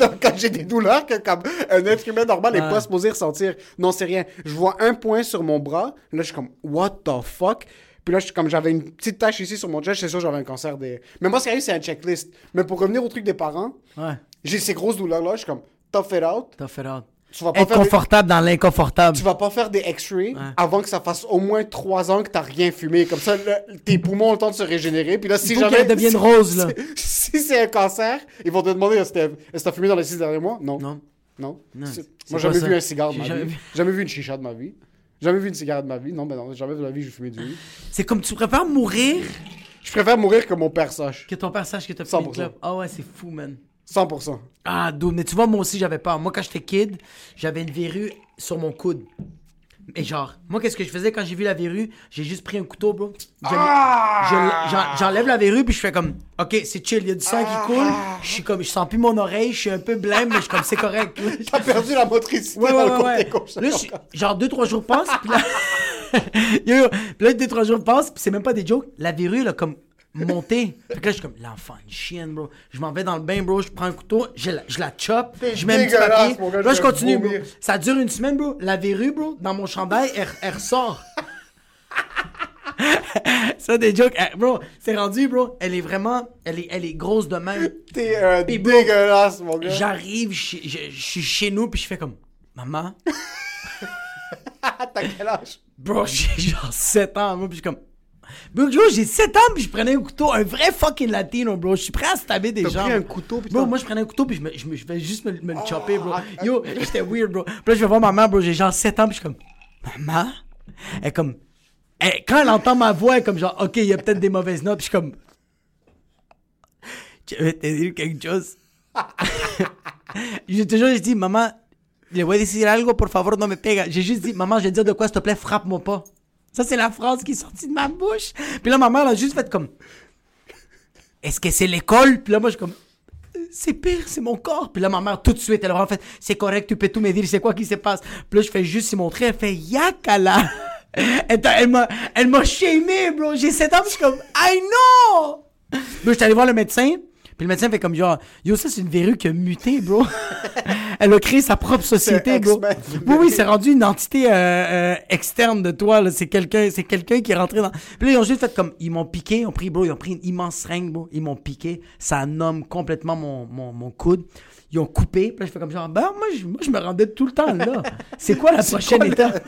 Donc, quand j'ai des douleurs que comme un être humain normal n'est ouais. pas supposé ressentir, non, c'est rien. Je vois un point sur mon bras, là, je suis comme, what the fuck? Puis là, je, comme j'avais une petite tache ici sur mon chest, c'est sûr j'avais un cancer des... Mais moi, ce qui arrive, c'est un checklist. Mais pour revenir au truc des parents... Ouais. J'ai ces grosses douleurs-là, je suis comme, tough it out. Tough it out. Tu vas pas être faire confortable des... dans l'inconfortable. Tu vas pas faire des X-rays ouais. avant que ça fasse au moins trois ans que t'as rien fumé. Comme ça, là, tes poumons ont le temps de se régénérer. Puis là, si jamais... Qu'elle devienne si, rose, là. Si, si c'est un cancer, ils vont te demander, est-ce que t'as fumé dans les six derniers mois? Non. Non. Non. non c'est... C'est moi, j'ai jamais ça. vu un cigare de ma j'ai vie. Vu... Jamais vu une chicha de ma vie. Jamais vu une cigarette de ma vie. Non, mais non, jamais de ma vie, j'ai fumé du weed. C'est comme, tu préfères mourir... Je préfère mourir que mon père sache. Que ton père sache que t'as fumé de clope. Ah ouais, c'est fou, man. cent pour cent. Ah, dude, mais tu vois, moi aussi, j'avais peur. Moi, quand j'étais kid, j'avais une verrue sur mon coude. Et genre, moi, qu'est-ce que je faisais quand j'ai vu la verrue? J'ai juste pris un couteau, bro. Je, ah! je, j'en, j'enlève la verrue, puis je fais comme, OK, c'est chill, il y a du sang ah! qui coule. Je suis comme, je sens plus mon oreille, je suis un peu blême, mais je suis comme, c'est correct. T'as perdu la motricité ouais, dans ouais, le ouais, côté ouais. gauche. Là, genre, deux, trois jours passent, puis là... Yo, yo. Puis là, deux, trois jours passent, puis c'est même pas des jokes. La verrue, là, comme... monter. Fait que là, je suis comme, l'enfant de chienne, bro. Je m'en vais dans le bain, bro. Je prends un couteau, je la, je la chope, je mets un petit papier. Mon gars, là, je continue, bro. Ça dure une semaine, bro. La verrue, bro, dans mon chandail, elle, elle ressort. Ça, des jokes. Elle, bro, c'est rendu, bro. Elle est vraiment... Elle est, elle est grosse de même. T'es un puis, bro, dégueulasse, mon gars. J'arrive, je, je, je suis chez nous, puis je fais comme... Maman? T'as quel âge? Bro, j'ai genre sept ans, moi, puis je suis comme... Bro, j'ai sept ans, puis je prenais un couteau. Un vrai fucking latino, bro. Je suis prêt à stabber des gens. T'as pris un couteau, putain. Bro, moi, je prenais un couteau, puis je, me, je, me, je vais juste me, me le chopper, bro. Yo, j'étais weird, bro. Puis là, je vais voir maman, bro. J'ai genre sept ans, puis je suis comme... Maman? Elle est comme... Hey, quand elle entend ma voix, elle est comme genre, OK, il y a peut-être des mauvaises notes. Puis je suis comme, j'avais dit quelque chose. J'ai toujours dit, maman, le voy a decir algo, por favor, no me pega. J'ai juste dit, maman, je vais dire de quoi, s'il te plaît, frappe-moi pas. Ça, c'est la phrase qui est sortie de ma bouche. Puis là, ma mère, elle a juste fait comme, est-ce que c'est l'école? Puis là, moi, je suis comme, c'est pire, c'est mon corps. Puis là, ma mère, tout de suite, elle a fait, c'est correct, tu peux tout me dire, c'est quoi qui se passe. Puis là, je fais juste, c'est montré, elle fait, yakala. Elle, elle, m'a, elle m'a shamé, bro. J'ai sept ans, je suis comme, I know! Bro, je suis allé voir le médecin, puis le médecin fait comme, genre, yo, ça, c'est une verrue qui a muté, bro. Elle a créé sa propre société, bro. Oui, oui, c'est rendu une entité euh, euh, externe de toi, là. C'est quelqu'un, c'est quelqu'un qui est rentré dans... Puis là, ils ont juste fait comme, ils m'ont piqué, ils ont pris, bro, ils ont pris une immense seringue, bro. Ils m'ont piqué, ça nomme complètement mon, mon, mon coude. Ils ont coupé, puis là, je fais comme, genre, ben, moi, je, moi, je me rendais tout le temps, là. C'est quoi la prochaine quoi, étape?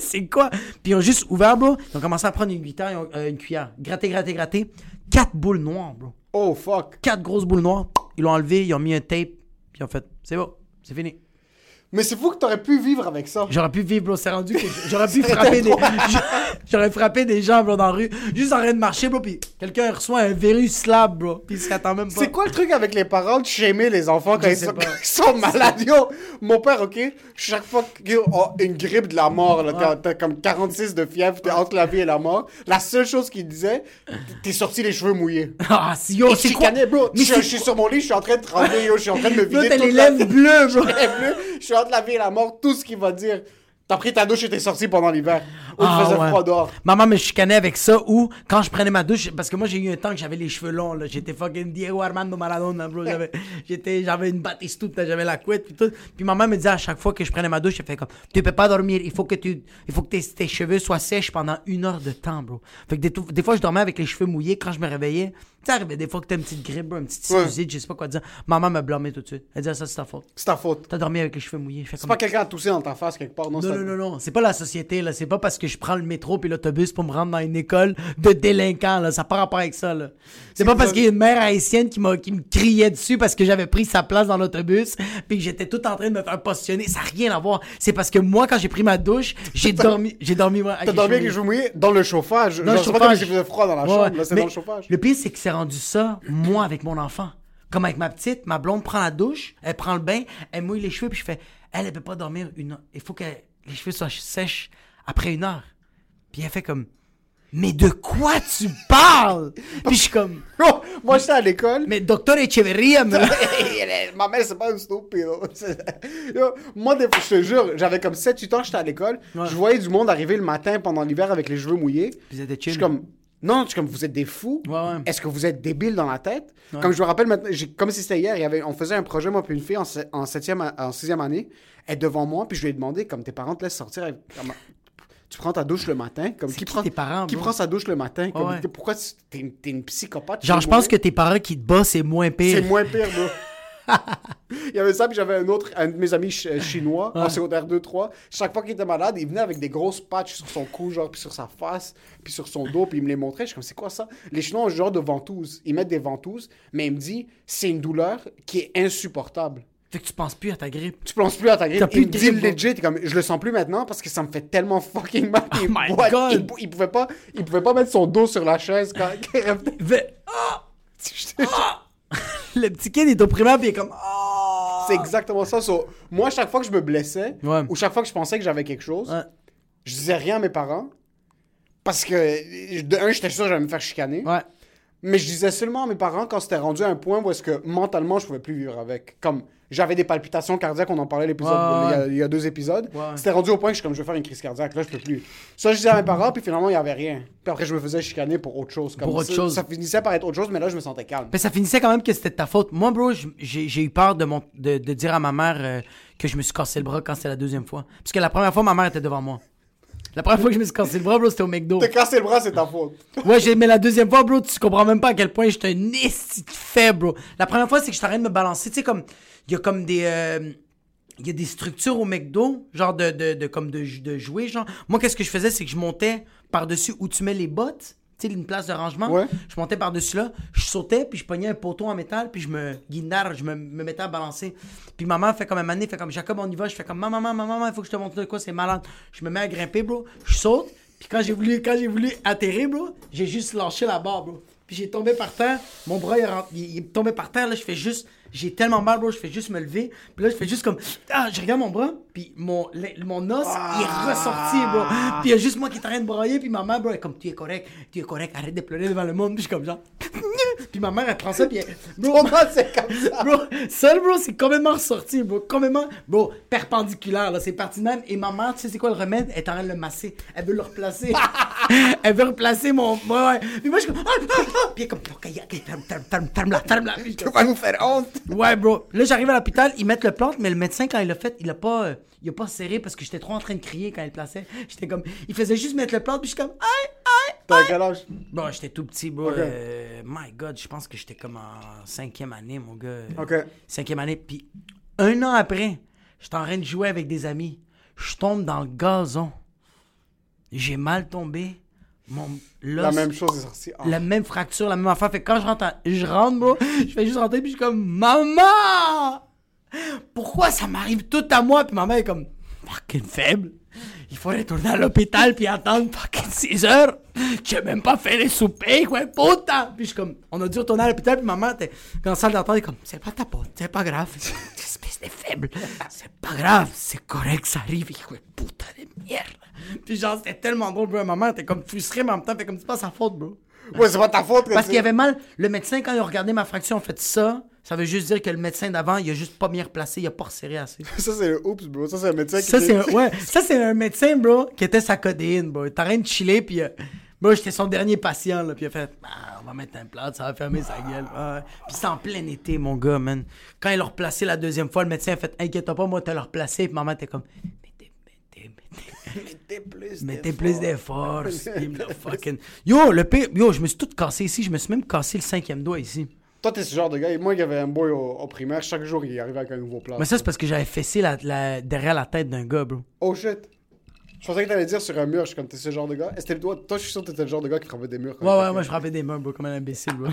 C'est quoi? Puis ils ont juste ouvert, bro. Ils ont commencé à prendre une guitare, ont, euh, une cuillère. Gratter, gratter, gratter. Quatre boules noires, bro. Oh, fuck. Quatre grosses boules noires. Ils l'ont enlevé, ils ont mis un tape. Puis ils ont fait, c'est bon, c'est fini. Mais c'est fou que t'aurais pu vivre avec ça. J'aurais pu vivre, bro. C'est rendu que j'aurais pu frapper des... J'aurais frappé des gens, bro, dans la rue. Juste en train de marcher, bro. Puis quelqu'un reçoit un virus slab, bro. Puis il se attend même pas. C'est quoi le truc avec les parents de shamer les enfants quand ils sont... quand ils sont malades? Yo, mon père, OK? Chaque fois qu'il a une grippe de la mort, là, t'as, t'as comme quarante-six de fièvre, t'es entre la vie et la mort. La seule chose qu'il disait, t'es sorti les cheveux mouillés. Ah, si, yo, et c'est quoi? Bro. Je, je suis sur mon lit, je suis en train de trembler, yo. Je suis en train de me vider. Yo, t'as les lèvres bleues, bro. De la vie et la mort, tout ce qu'il va dire. T'as pris ta douche et t'es sorti pendant l'hiver. Ou ah, il faisait ouais. froid dehors. Maman me chicanait avec ça ou quand je prenais ma douche, parce que moi j'ai eu un temps que j'avais les cheveux longs, là. J'étais fucking Diego Armando Maradona, bro. J'avais, j'étais, j'avais une batiste toute, j'avais la couette puis tout. Puis maman me disait à chaque fois que je prenais ma douche, elle fait comme, tu peux pas dormir, il faut que tu, il faut que tes, tes cheveux soient sèches pendant une heure de temps, bro. Fait que des, des fois je dormais avec les cheveux mouillés quand je me réveillais. Ça arrivait des fois que t'as une petite grippe, une petite sinusite, ouais. Je sais pas quoi dire. Maman me blâmait tout de suite. Elle disait, ça, c'est ta faute. C'est ta faute. T'as dormi avec les cheveux mouillés. Fait c'est comme... pas quelqu'un à tousser dans ta face quelque part, non? Non, non, non, non. C'est pas la société, là. C'est pas parce que je prends le métro puis l'autobus pour me rendre dans une école de délinquants, là. Ça n'a pas rapport avec ça, là. C'est, c'est pas parce qu'il y a une mère haïtienne qui, m'a... qui me criait dessus parce que j'avais pris sa place dans l'autobus puis que j'étais tout en train de me faire positionner. Ça n'a rien à voir. C'est parce que moi, quand j'ai pris ma douche, j'ai dormi. J'ai dormi. Moi, t'as dormi avec les cheveux mouillés dans le chauffage. Dans le chauffage. J'ai froid dans la chambre. Là, c'est dans le chauffage. Le pire, c'est que c'est rendu ça, moi, avec mon enfant. Comme avec ma petite, ma blonde prend la douche, elle prend le bain, elle mouille les cheveux, puis je fais, elle, elle peut pas dormir une heure. Il faut que les cheveux soient sèches après une heure. Puis elle fait comme, mais de quoi tu parles? Puis je suis comme, oh, moi, j'étais à l'école. Mais docteur Echeverria, mais... ma mère, c'est pas une stupide. Moi, des fois, je te jure, j'avais comme sept huit ans, j'étais à l'école. Ouais. Je voyais du monde arriver le matin pendant l'hiver avec les cheveux mouillés. Puis c'était chill. Je suis comme... Non, je suis comme, vous êtes des fous. Ouais, ouais. Est-ce que vous êtes débiles dans la tête? Ouais. Comme je me rappelle maintenant, j'ai, comme si c'était hier, il y avait, on faisait un projet, moi, puis une fille en, en, septième, en sixième année, elle est devant moi, puis je lui ai demandé, comme tes parents te laissent sortir, avec, comme, tu prends ta douche le matin. Comme, qui, qui prend, tes parents, qui prend sa douche le matin? Comme, oh, ouais. Pourquoi tu, t'es, t'es une psychopathe? Genre, je pense que tes parents qui te bossent, c'est moins pire. C'est moins pire, bro. Il y avait ça, puis j'avais un autre, un de mes amis ch- chinois, ouais. En secondaire deux trois. Chaque fois qu'il était malade, il venait avec des grosses patchs sur son cou, genre, puis sur sa face, puis sur son dos, puis il me les montrait. Je suis comme, c'est quoi ça? Les Chinois ont ce genre de ventouses. Ils mettent des ventouses, mais il me dit, c'est une douleur qui est insupportable. Fait que tu penses plus à ta grippe. Tu penses plus à ta grippe. T'as plus de grippe. Il me dit legit, comme, je le sens plus maintenant parce que ça me fait tellement fucking mal. Oh my God! Il, il, pouvait pas, il pouvait pas mettre son dos sur la chaise quand il revenait. Le petit kid est opprimable et il est comme oh! C'est exactement ça. So, moi, chaque fois que je me blessais, ouais. Ou chaque fois que je pensais que j'avais quelque chose, ouais. Je disais rien à mes parents parce que, de un, j'étais sûr que j'allais me faire chicaner. Ouais. Mais je disais seulement à mes parents quand c'était rendu à un point où est-ce que mentalement je pouvais plus vivre avec. Comme j'avais des palpitations cardiaques, on en parlait l'épisode ouais. il, y a, il y a deux épisodes. Ouais. C'était rendu au point que je suis comme je vais faire une crise cardiaque, là je peux plus. Ça je disais à mes parents, puis finalement il y avait rien. Puis après je me faisais chicaner pour autre chose. Comme pour autre ça, chose. Ça finissait par être autre chose, mais là je me sentais calme. Mais ça finissait quand même que c'était de ta faute. Moi bro, j'ai, j'ai eu peur de, mon, de, de dire à ma mère euh, que je me suis cassé le bras quand c'était la deuxième fois. Parce que la première fois ma mère était devant moi. La première fois que je me suis cassé le bras, bro, c'était au McDo. T'as cassé le bras, c'est ta faute. Ouais, j'ai... mais la deuxième fois, bro, tu comprends même pas à quel point j'étais un esti de faible, bro. La première fois, c'est que je t'arrête de me balancer. Tu sais, comme, il y a comme des... Euh... Il y a des structures au McDo, genre de, de, de, comme de, de jouer, genre. Moi, qu'est-ce que je faisais, c'est que je montais par-dessus où tu mets les bottes. Tu sais, une place de rangement. Ouais. Je montais par-dessus là, je sautais, puis je pognais un poteau en métal, puis je me guinarde, je me, me mettais à balancer. Puis maman fait comme un mané, fait comme Jacob, on y va. Je fais comme maman, maman, maman, il faut que je te montre de quoi, c'est malade. Je me mets à grimper, bro. Je saute, puis quand j'ai voulu, quand j'ai voulu atterrir, bro, j'ai juste lâché la barre, bro. Puis j'ai tombé par terre, mon bras, il, il, il est tombé par terre, là, je fais juste, j'ai tellement mal, bro, je fais juste me lever. Puis là, je fais juste comme, ah, je regarde mon bras, puis mon, le, mon os, ah. il est ressorti, bro. Puis il y a juste moi qui est en train de brailler, puis ma mère, bro, elle est comme, tu es correct, tu es correct, arrête de pleurer devant le monde. Puis je suis comme, genre, puis ma mère, elle prend ça, puis elle, bro, ma... c'est comme ça. Bro, seul, bro, c'est complètement ressorti, bro, complètement, bro, perpendiculaire, là, c'est parti même. Et ma mère, tu sais, c'est quoi le remède? Elle est en train de le masser, elle veut le replacer. Elle veut replacer mon... Ouais, ouais. Puis moi, je suis comme... Ah, ah, ah. Puis elle est comme... OK, OK, ferme, ferme, ferme la, ferme la. Tu vas nous faire honte. Ouais, bro. Là, j'arrive à l'hôpital, ils mettent le plâtre, mais le médecin, quand il l'a fait, il a pas... Euh, il a pas serré parce que j'étais trop en train de crier quand il plaçait. J'étais comme... Il faisait juste mettre le plâtre, puis je suis comme... Aïe, aïe, aïe. T'as quel âge? Bon, j'étais tout petit, bro. Okay. Euh, my God, je pense que j'étais comme en cinquième année, mon gars. OK. Cinquième année. Puis un an après, j'étais en train de jouer avec des amis. Je tombe dans le gazon. J'ai mal tombé. Mon, là, la même chose est sortie. Oh. La même fracture, la même affaire. Fait que quand je rentre, à... je rentre, bro. Je fais juste rentrer, puis je suis comme, maman! Pourquoi ça m'arrive tout à moi? Puis maman est comme, fucking faible. Il faut retourner à l'hôpital, puis attendre fucking six heures. J'ai même pas fait les soupers, quoi, putain! Puis je suis comme, on a dû retourner à l'hôpital, puis maman, t'es dans la salle d'entendre, elle est comme, c'est pas ta pote, c'est pas grave. Espèce de faible. C'est pas grave, c'est correct, ça arrive, quoi, putain de merde. Puis genre, c'était tellement drôle, bro. Maman, t'es comme frustrée, mais en même temps, t'es comme, c'est pas sa faute, bro. Ouais, c'est pas ta faute. Parce qu'il y avait mal. Le médecin, quand il a regardé ma fracture, on fait ça. Ça veut juste dire que le médecin d'avant, il a juste pas bien replacé, il a pas resserré assez. Ça, c'est le oups, bro. Ça, c'est un médecin qui... Ça, c'est un... Ouais. Ça, c'est un médecin, bro, qui était sa codéine, bro. T'as rien de chiller, puis... Euh... Moi, j'étais son dernier patient, là, puis il a fait ah, « on va mettre un plat, ça va fermer sa gueule. Ah. » Puis c'est en plein été, mon gars, man. Quand il l'a replacé la deuxième fois, le médecin a fait « inquiète pas, moi, t'as le replacé. » Puis maman était comme « mettez, mettez, mettez, mettez plus mettez plus d'efforts. » fucking... Yo, le pire, yo, je me suis tout cassé ici. Je me suis même cassé le cinquième doigt ici. Toi, t'es ce genre de gars. Et moi, il y avait un boy au, au primaire. Chaque jour, il arrivait avec un nouveau plat. Mais ça, c'est parce que j'avais fessé la, la, derrière la tête d'un gars, bro. Oh, shit. Je pensais que t'allais dire sur un mur, je suis comme t'es ce genre de gars. Est-ce que toi, toi, je suis sûr que t'étais le genre de gars qui frappait des murs. Ouais, ouais, moi je frappais des murs, bro, comme un imbécile, bro.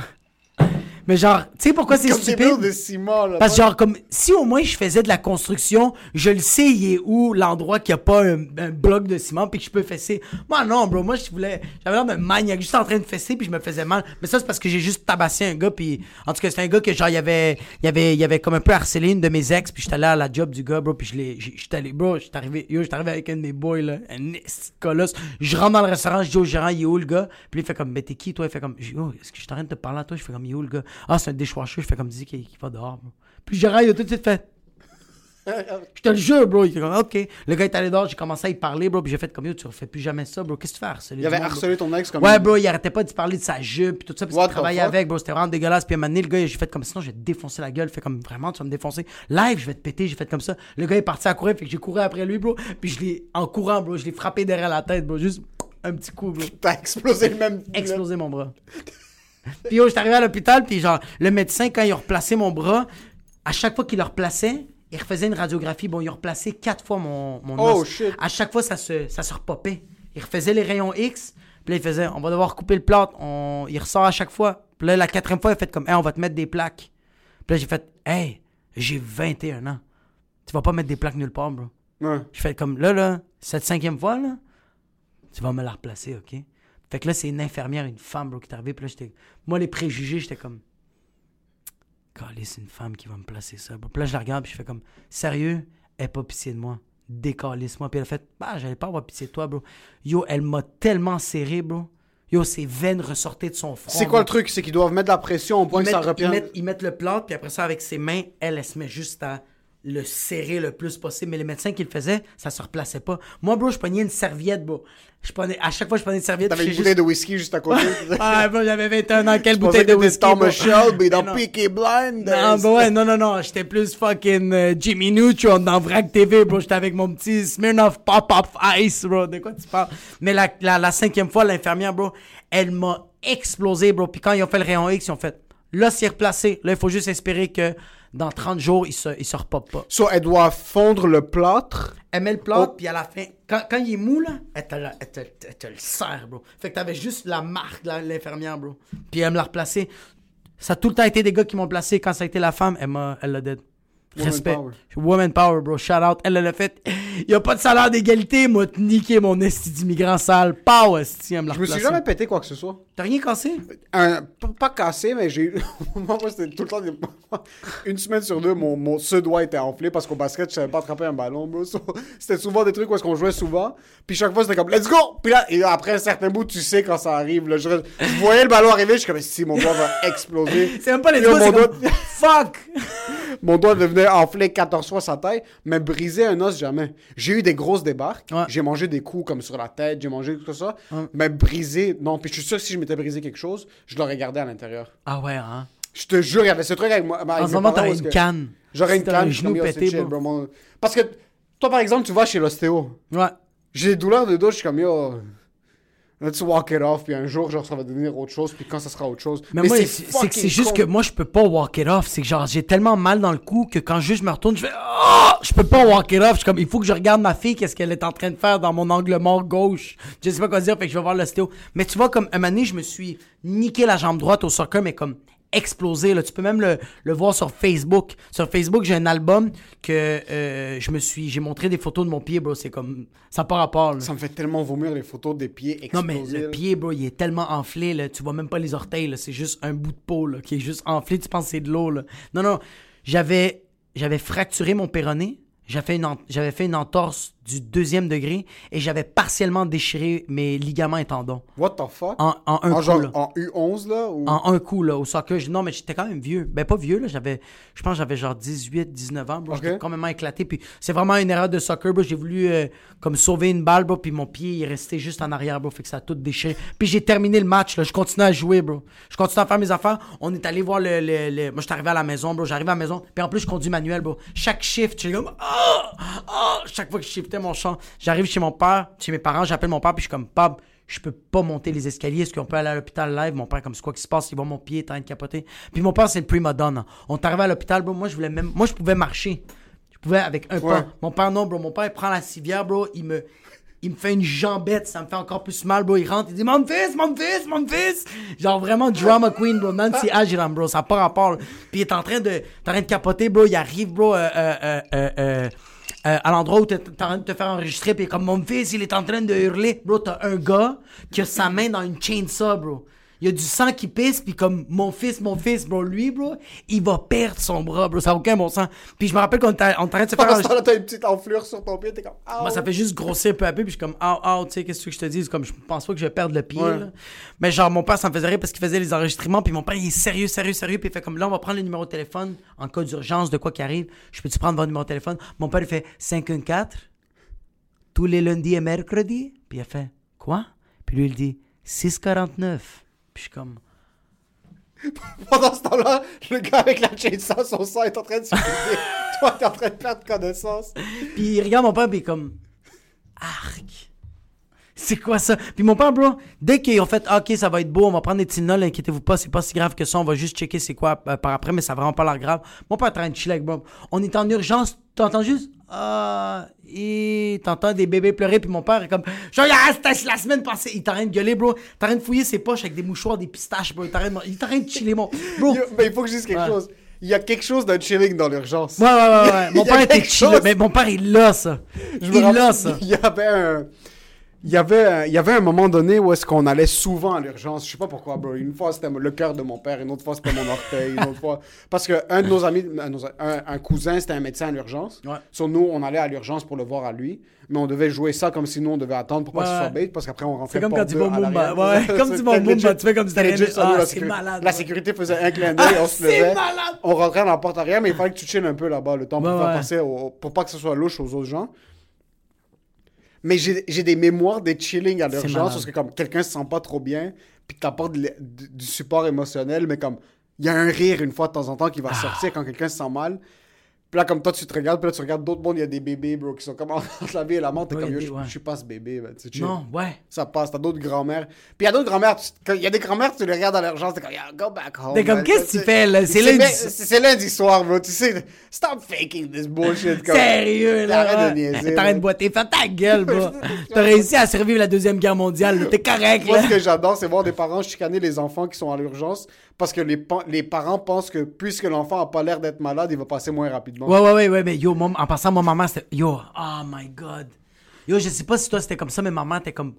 Mais genre, tu sais pourquoi c'est, c'est comme stupide? Des murs de ciment, là. Parce que genre, comme si au moins je faisais de la construction, je le sais, il est où l'endroit qu'il n'y a pas un, un bloc de ciment puis que je peux fesser. Moi non, bro, moi je voulais, j'avais l'air d'un maniaque, juste en train de fesser puis je me faisais mal. Mais ça c'est parce que j'ai juste tabassé un gars puis en tout cas c'était un gars que genre il avait, il avait, il avait comme un peu harcelé une de mes ex puis j'étais allé à la job du gars, bro, puis je l'ai, j'étais allé, bro, j'étais arrivé, yo, j'étais arrivé avec un des boys là, un colosse. Je rentre dans le restaurant, je dis au gérant, il est où le gars? Puis il fait comme, mais t'es qui toi? Il fait comme, yo, est-ce que je suis en train de te parler à toi? Je fais comme, il est où le gars? Ah, c'est un déchoircheux, je fais comme dit qu'il va dehors, bro. Puis Gérard, il a tout de suite fait. Je te le jure, bro. Il était comme, OK. Le gars est allé dehors, j'ai commencé à y parler, bro. Puis j'ai fait comme, yo, tu refais plus jamais ça, bro. Qu'est-ce que tu fais harceler? Il avait monde, harcelé bro? Ton ex comme ouais, bro, il arrêtait pas de parler de sa jupe, puis tout ça. Puis il travaillait avec, bro. C'était vraiment dégueulasse. Puis à un moment donné, le gars, j'ai fait comme, sinon, je vais te défoncer la gueule. Fait comme, vraiment, tu vas me défoncer. Live, je vais te péter. J'ai fait comme ça. Le gars est parti à courir, fait que j'ai couru après lui, bro. Puis je l'ai, en courant, bro, je l'ai frappé derrière la tête, bro. Juste un petit coup, bro. T'as explosé le même. Explosé mon bras. Puis yo, j'étais arrivé à l'hôpital, puis genre, le médecin, quand il a replacé mon bras, à chaque fois qu'il le replaçait, il refaisait une radiographie. Bon, il a replacé quatre fois mon, mon oh, os. Shit. À chaque fois, ça se, ça se repopait. Il refaisait les rayons X, puis là, il faisait, on va devoir couper le plâtre. On... Il ressort à chaque fois. Puis là, la quatrième fois, il a fait comme, hey, on va te mettre des plaques. Puis là, j'ai fait, hey, j'ai vingt et un ans. Tu vas pas mettre des plaques nulle part, bro. Ouais. J'ai fait comme, là, là, cette cinquième fois, là, tu vas me la replacer, OK? Fait que là, c'est une infirmière, une femme, bro, qui est arrivée. Puis là, j'étais... Moi, les préjugés, j'étais comme... Calé, c'est une femme qui va me placer ça, bro. Puis là, je la regarde, puis je fais comme... Sérieux? Elle n'a pas pitié de moi. Décalisse-moi. Puis elle a fait... Bah, j'allais pas avoir pitié de toi, bro. Yo, elle m'a tellement serré, bro. yo, ses veines ressortaient de son front. C'est quoi donc, le truc? C'est qu'ils doivent mettre de la pression au point que ça reprend. Ils mettent, ils mettent le plâtre, puis après ça, avec ses mains, elle, elle se met juste à le serrer le plus possible. Mais les médecins qui le faisaient, ça se replaçait pas. Moi, bro, je prenais une serviette, bro. Je prenais, à chaque fois, je prenais une serviette. T'avais une bouteille juste... de whisky juste à côté. Ah, bro, j'avais vingt et un ans. Quelle bouteille de whisky? Je pensais que t'étais Thomas Shelby dans Peaky Blinders. Non, bro, ouais, non, non, non. J'étais plus fucking euh, Jimmy Neutron dans Vrak T V, bro. J'étais avec mon petit Smirnoff Pop-Up Ice, bro. De quoi tu parles? Mais la, la, la cinquième fois, l'infirmière, bro, elle m'a explosé, bro. Puis quand ils ont fait le rayon X, ils ont fait... Là, c'est replacé. Là, il faut juste espérer que... Dans trente jours, il se, il se repop pas. So, elle doit fondre le plâtre. Elle met le plâtre, oh. Puis à la fin, quand, quand il est mou, là, elle te, elle, te, elle te le serre, bro. Fait que t'avais juste la marque de l'infirmière, bro. Puis elle me l'a replacée. Ça a tout le temps été des gars qui m'ont placé. Quand ça a été la femme, elle m'a, elle l'a dead. Respect. Woman power. Woman power, bro. Shout out. Elle l'a fait. Il n'y a pas de salaire d'égalité. Moi, te niquer mon esti d'immigrant sale. Pow, esti, elle me l'a replacée. Je me suis jamais pété quoi que ce soit. T'as rien cassé? Un, pas cassé, mais j'ai eu. Moi, c'était tout le temps. Des... Une semaine sur deux, mon, mon sous-doigt était enflé parce qu'au basket, je savais pas attraper un ballon, bro. C'était souvent des trucs où est-ce qu'on jouait souvent. Puis chaque fois, c'était comme, let's go! Puis là, et après un certain bout, tu sais quand ça arrive. Là, je... je voyais le ballon arriver, je suis comme, si mon doigt va exploser. C'est même pas les doigts, c'est doigt... comme... Fuck! Mon doigt devenait enflé quatorze fois sa taille, mais briser un os, jamais. J'ai eu des grosses débarques. Ouais. J'ai mangé des coups comme sur la tête, j'ai mangé tout ça. Hum. Mais briser, non. Puis je suis sûr que si je m'étais brisé quelque chose, je l'aurais gardé à l'intérieur. Ah ouais, hein? Je te jure, il y avait ce truc avec moi. En ce moment, t'aurais une canne. J'aurais si une canne. Genou pété, chill, bro. Bro. Parce que toi, par exemple, tu vas chez l'ostéo. Ouais. J'ai des douleurs de dos, je suis comme, yo, let's walk it off. Puis un jour, genre, ça va devenir autre chose. Puis quand ça sera autre chose. Mais, mais moi, c'est, c'est, c'est juste que moi, je peux pas walk it off. C'est que genre, j'ai tellement mal dans le cou que quand juste je me retourne, je fais, oh, je peux pas walk it off. Je suis comme, il faut que je regarde ma fille, qu'est-ce qu'elle est en train de faire dans mon angle mort gauche. Je sais pas quoi dire, fait que je vais voir l'ostéo. Mais tu vois, comme, un année, je me suis niqué la jambe droite au soccer, mais comme, explosé, là. Tu peux même le, le voir sur Facebook. Sur Facebook, j'ai un album que euh, je me suis... J'ai montré des photos de mon pied, bro. C'est comme... Ça n'a pas rapport, là. Ça me fait tellement vomir, les photos des pieds explosés. Non, mais le là. Pied, bro, il est tellement enflé, là. Tu vois même pas les orteils, là. C'est juste un bout de peau, là, qui est juste enflé. Tu penses que c'est de l'eau, là. Non, non. J'avais, j'avais fracturé mon péroné. J'avais fait, une en, j'avais fait une entorse du deuxième degré et j'avais partiellement déchiré mes ligaments et tendons. What the fuck? En, en un en coup, genre, là. En U onze, là? Ou... En un coup, là, au soccer. Non, mais j'étais quand même vieux. Ben, pas vieux, là. J'avais, je pense que j'avais genre dix-huit, dix-neuf ans, bro. Okay. J'étais complètement éclaté. Puis c'est vraiment une erreur de soccer, bro. J'ai voulu euh, comme sauver une balle, bro. Puis mon pied, il est resté juste en arrière, bro. Fait que ça a tout déchiré. Puis j'ai terminé le match, là. Je continue à jouer, bro. Je continue à faire mes affaires. On est allé voir le... le, le... Moi, j'étais arrivé à la maison, bro. J'arrive à la maison. Puis en plus, je conduis manuel, bro. Chaque shift, je suis comme... Oh! Oh! Chaque fois que je shiftais mon champ, j'arrive chez mon père, chez mes parents, j'appelle mon père, puis je suis comme, Pab, je peux pas monter les escaliers, est-ce qu'on peut aller à l'hôpital live? Mon père, comme, c'est quoi qui se passe? Il voit mon pied, il est en train de capoter. Puis mon père, c'est le prima donna. On est arrivé à l'hôpital, bro, moi, je voulais même, moi, je pouvais marcher. Je pouvais avec un ouais. pas. Mon père, non, bro, mon père, il prend la civière, bro, il me, il me fait une jambette, ça me fait encore plus mal, bro. Il rentre, il dit, mon fils, mon fils, mon fils! Genre vraiment drama queen, bro. Nancy Agiram, bro, ça n'a pas rapport. Puis il est en train de, en train de capoter, bro, il arrive, bro, euh, euh, euh, euh, Euh, à l'endroit où t'es en train de te faire enregistrer, pis comme mon fils, il est en train de hurler. Bro, t'as un gars qui a sa main dans une chainsaw, bro. Il y a du sang qui pisse, pis comme mon fils, mon fils, bro, lui, bro, il va perdre son bras, bro. Ça n'a aucun bon sens. Pis je me rappelle qu'on était en train de se faire enregistrer. T'as une petite enflure sur ton pied, t'es comme, ah. Moi, ça fait juste grossir peu à peu, pis je suis comme, ah, ah, tu sais, qu'est-ce que je te dis? C'est comme, je pense pas que je vais perdre le pied, ouais. Là. Mais genre, mon père, ça me faisait rire parce qu'il faisait les enregistrements, pis mon père, il est sérieux, sérieux, sérieux, pis il fait comme, là, on va prendre le numéro de téléphone en cas d'urgence, de quoi qu'il arrive. Je peux-tu prendre votre numéro de téléphone? Mon père, il fait cinq un quatre, tous les lundis et mercredis. Pis il a fait, quoi? Puis lui, il dit, six quarante-neuf. Puis je suis comme... Pendant ce temps-là, le gars avec la chainsaw, son sang est en train de se briser. Toi, t'es en train de perdre connaissance. Puis il regarde mon père, puis il est comme... Arc! C'est quoi ça? Puis mon père, bro, dès qu'ils ont fait, ah, OK, ça va être beau, on va prendre des Tylenol, inquiétez-vous pas, c'est pas si grave que ça, on va juste checker c'est quoi euh, par après, mais ça a vraiment pas l'air grave. Mon père est en train de chiller avec, bro. On est en urgence, t'entends juste... Ah, euh, et t'entends des bébés pleurer, puis mon père est comme, genre, la semaine passée, il est en train de gueuler, bro. Il est en train de fouiller ses poches avec des mouchoirs, des pistaches, bro. Il est en train de, il est en train de chiller, mon. Bro. Mais il faut que je dise quelque ouais. chose. Il y a quelque chose d'un chilling dans l'urgence. Ouais, ouais, ouais. ouais. Mon père était chill, mais mon père, il l'a, ça. Je il l'a, ça. Il y avait un. il y avait il y avait un moment donné où est-ce qu'on allait souvent à l'urgence, je sais pas pourquoi, bro. Une fois c'était le cœur de mon père, une autre fois c'était mon orteil, une autre fois parce que un de nos amis, un, un, un cousin, c'était un médecin à l'urgence. Ouais. Sur nous, on allait à l'urgence pour le voir à lui, mais on devait jouer ça comme si nous on devait attendre pour ouais. pas que ce soit bait, parce qu'après on rentrait. C'est comme quand tu vas au Mumba, ouais, comme tu vas au Mumba, tu fais comme si t'allais juste ah, la, sécurité, malade, ouais. la sécurité faisait un clin d'œil, ah, on se levait, malade. On rentrait dans la porte arrière, mais il fallait que tu chilles un peu là-bas le temps bah, pour ouais. faire passer au, pour pas que ce soit louche aux autres gens. Mais j'ai, j'ai des mémoires des chillings à l'urgence parce que comme quelqu'un se sent pas trop bien, puis t'apportes du support émotionnel, mais comme il y a un rire une fois de temps en temps qui va ah. sortir quand quelqu'un se sent mal. Puis là, comme toi, tu te regardes, puis là, tu regardes d'autres mondes, il y a des bébés, bro, qui sont comme entre la vie et la mort, t'es oui, comme, yo, je, ouais. je suis pas ce bébé, ben, tu sais. Non, ouais. Ça passe, t'as d'autres grands-mères. Puis il y a d'autres grands-mères, il y a des grands-mères, tu les regardes à l'urgence, t'es comme, yo, go back home. T'es comme, qu'est-ce que tu fais, là? C'est lundi... C'est, c'est lundi soir, bro, tu sais. Stop faking this bullshit, comme. Sérieux, là. T'arrête de niaiser. T'arrête de boiter, fais ta gueule, bro. T'as réussi à survivre la Deuxième Guerre mondiale, là. T'es correct, là. Moi, ce que j'adore, c'est voir des parents chicaner les enfants qui sont à l'urgence. Parce que les, pa- les parents pensent que puisque l'enfant a pas l'air d'être malade, il va passer moins rapidement. Ouais, ouais, ouais, ouais, mais yo, mon, en passant, mon maman, c'était... Yo, oh my God. Yo, je sais pas si toi, c'était comme ça, mais maman, t'es comme...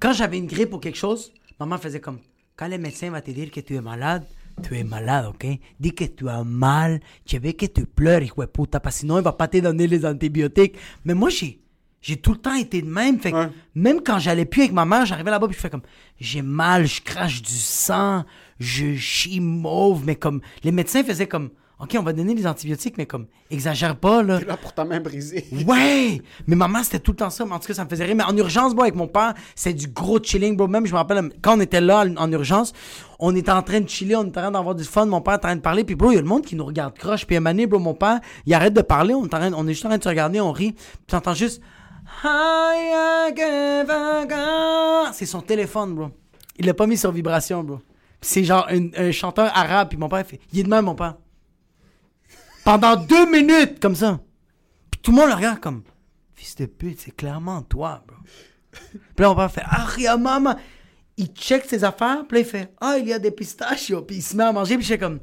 Quand j'avais une grippe ou quelque chose, maman faisait comme... Quand le médecin va te dire que tu es malade, tu es malade, OK? Dis que tu as mal, tu veux que tu pleures, hijo de puta, parce que sinon, il va pas te donner les antibiotiques. Mais moi, j'ai... J'ai tout le temps été de même. Fait que ouais. Même quand j'allais plus avec maman, j'arrivais là-bas et je fais comme j'ai mal, je crache du sang, je chie mauve. Mais comme les médecins faisaient comme OK, on va donner des antibiotiques, mais comme exagère pas. Là. T'es là pour ta main brisée. Ouais! Mais maman, c'était tout le temps ça. En tout cas, ça me faisait rire. Mais en urgence, bon, avec mon père, c'est du gros chilling, bro. Même, je me rappelle, quand on était là en urgence, on était en train de chiller, on était en train d'avoir du fun. Mon père est en train de parler. Puis, bro, il y a le monde qui nous regarde croche. Puis, à un moment donné, bro, mon père, il arrête de parler. On est, en train, on est juste en train de se regarder, on rit. Puis, t'entends juste. C'est son téléphone, bro. Il l'a pas mis sur vibration, bro. C'est genre une, un chanteur arabe. Puis mon père, il fait il est de même, mon père. Pendant deux minutes, comme ça. Puis tout le monde le regarde comme fils de pute, c'est clairement toi, bro. Puis là, mon père fait ah, il y a maman. Il check ses affaires. Puis là, il fait ah, il y a des pistachios. Puis il se met à manger. Puis je suis comme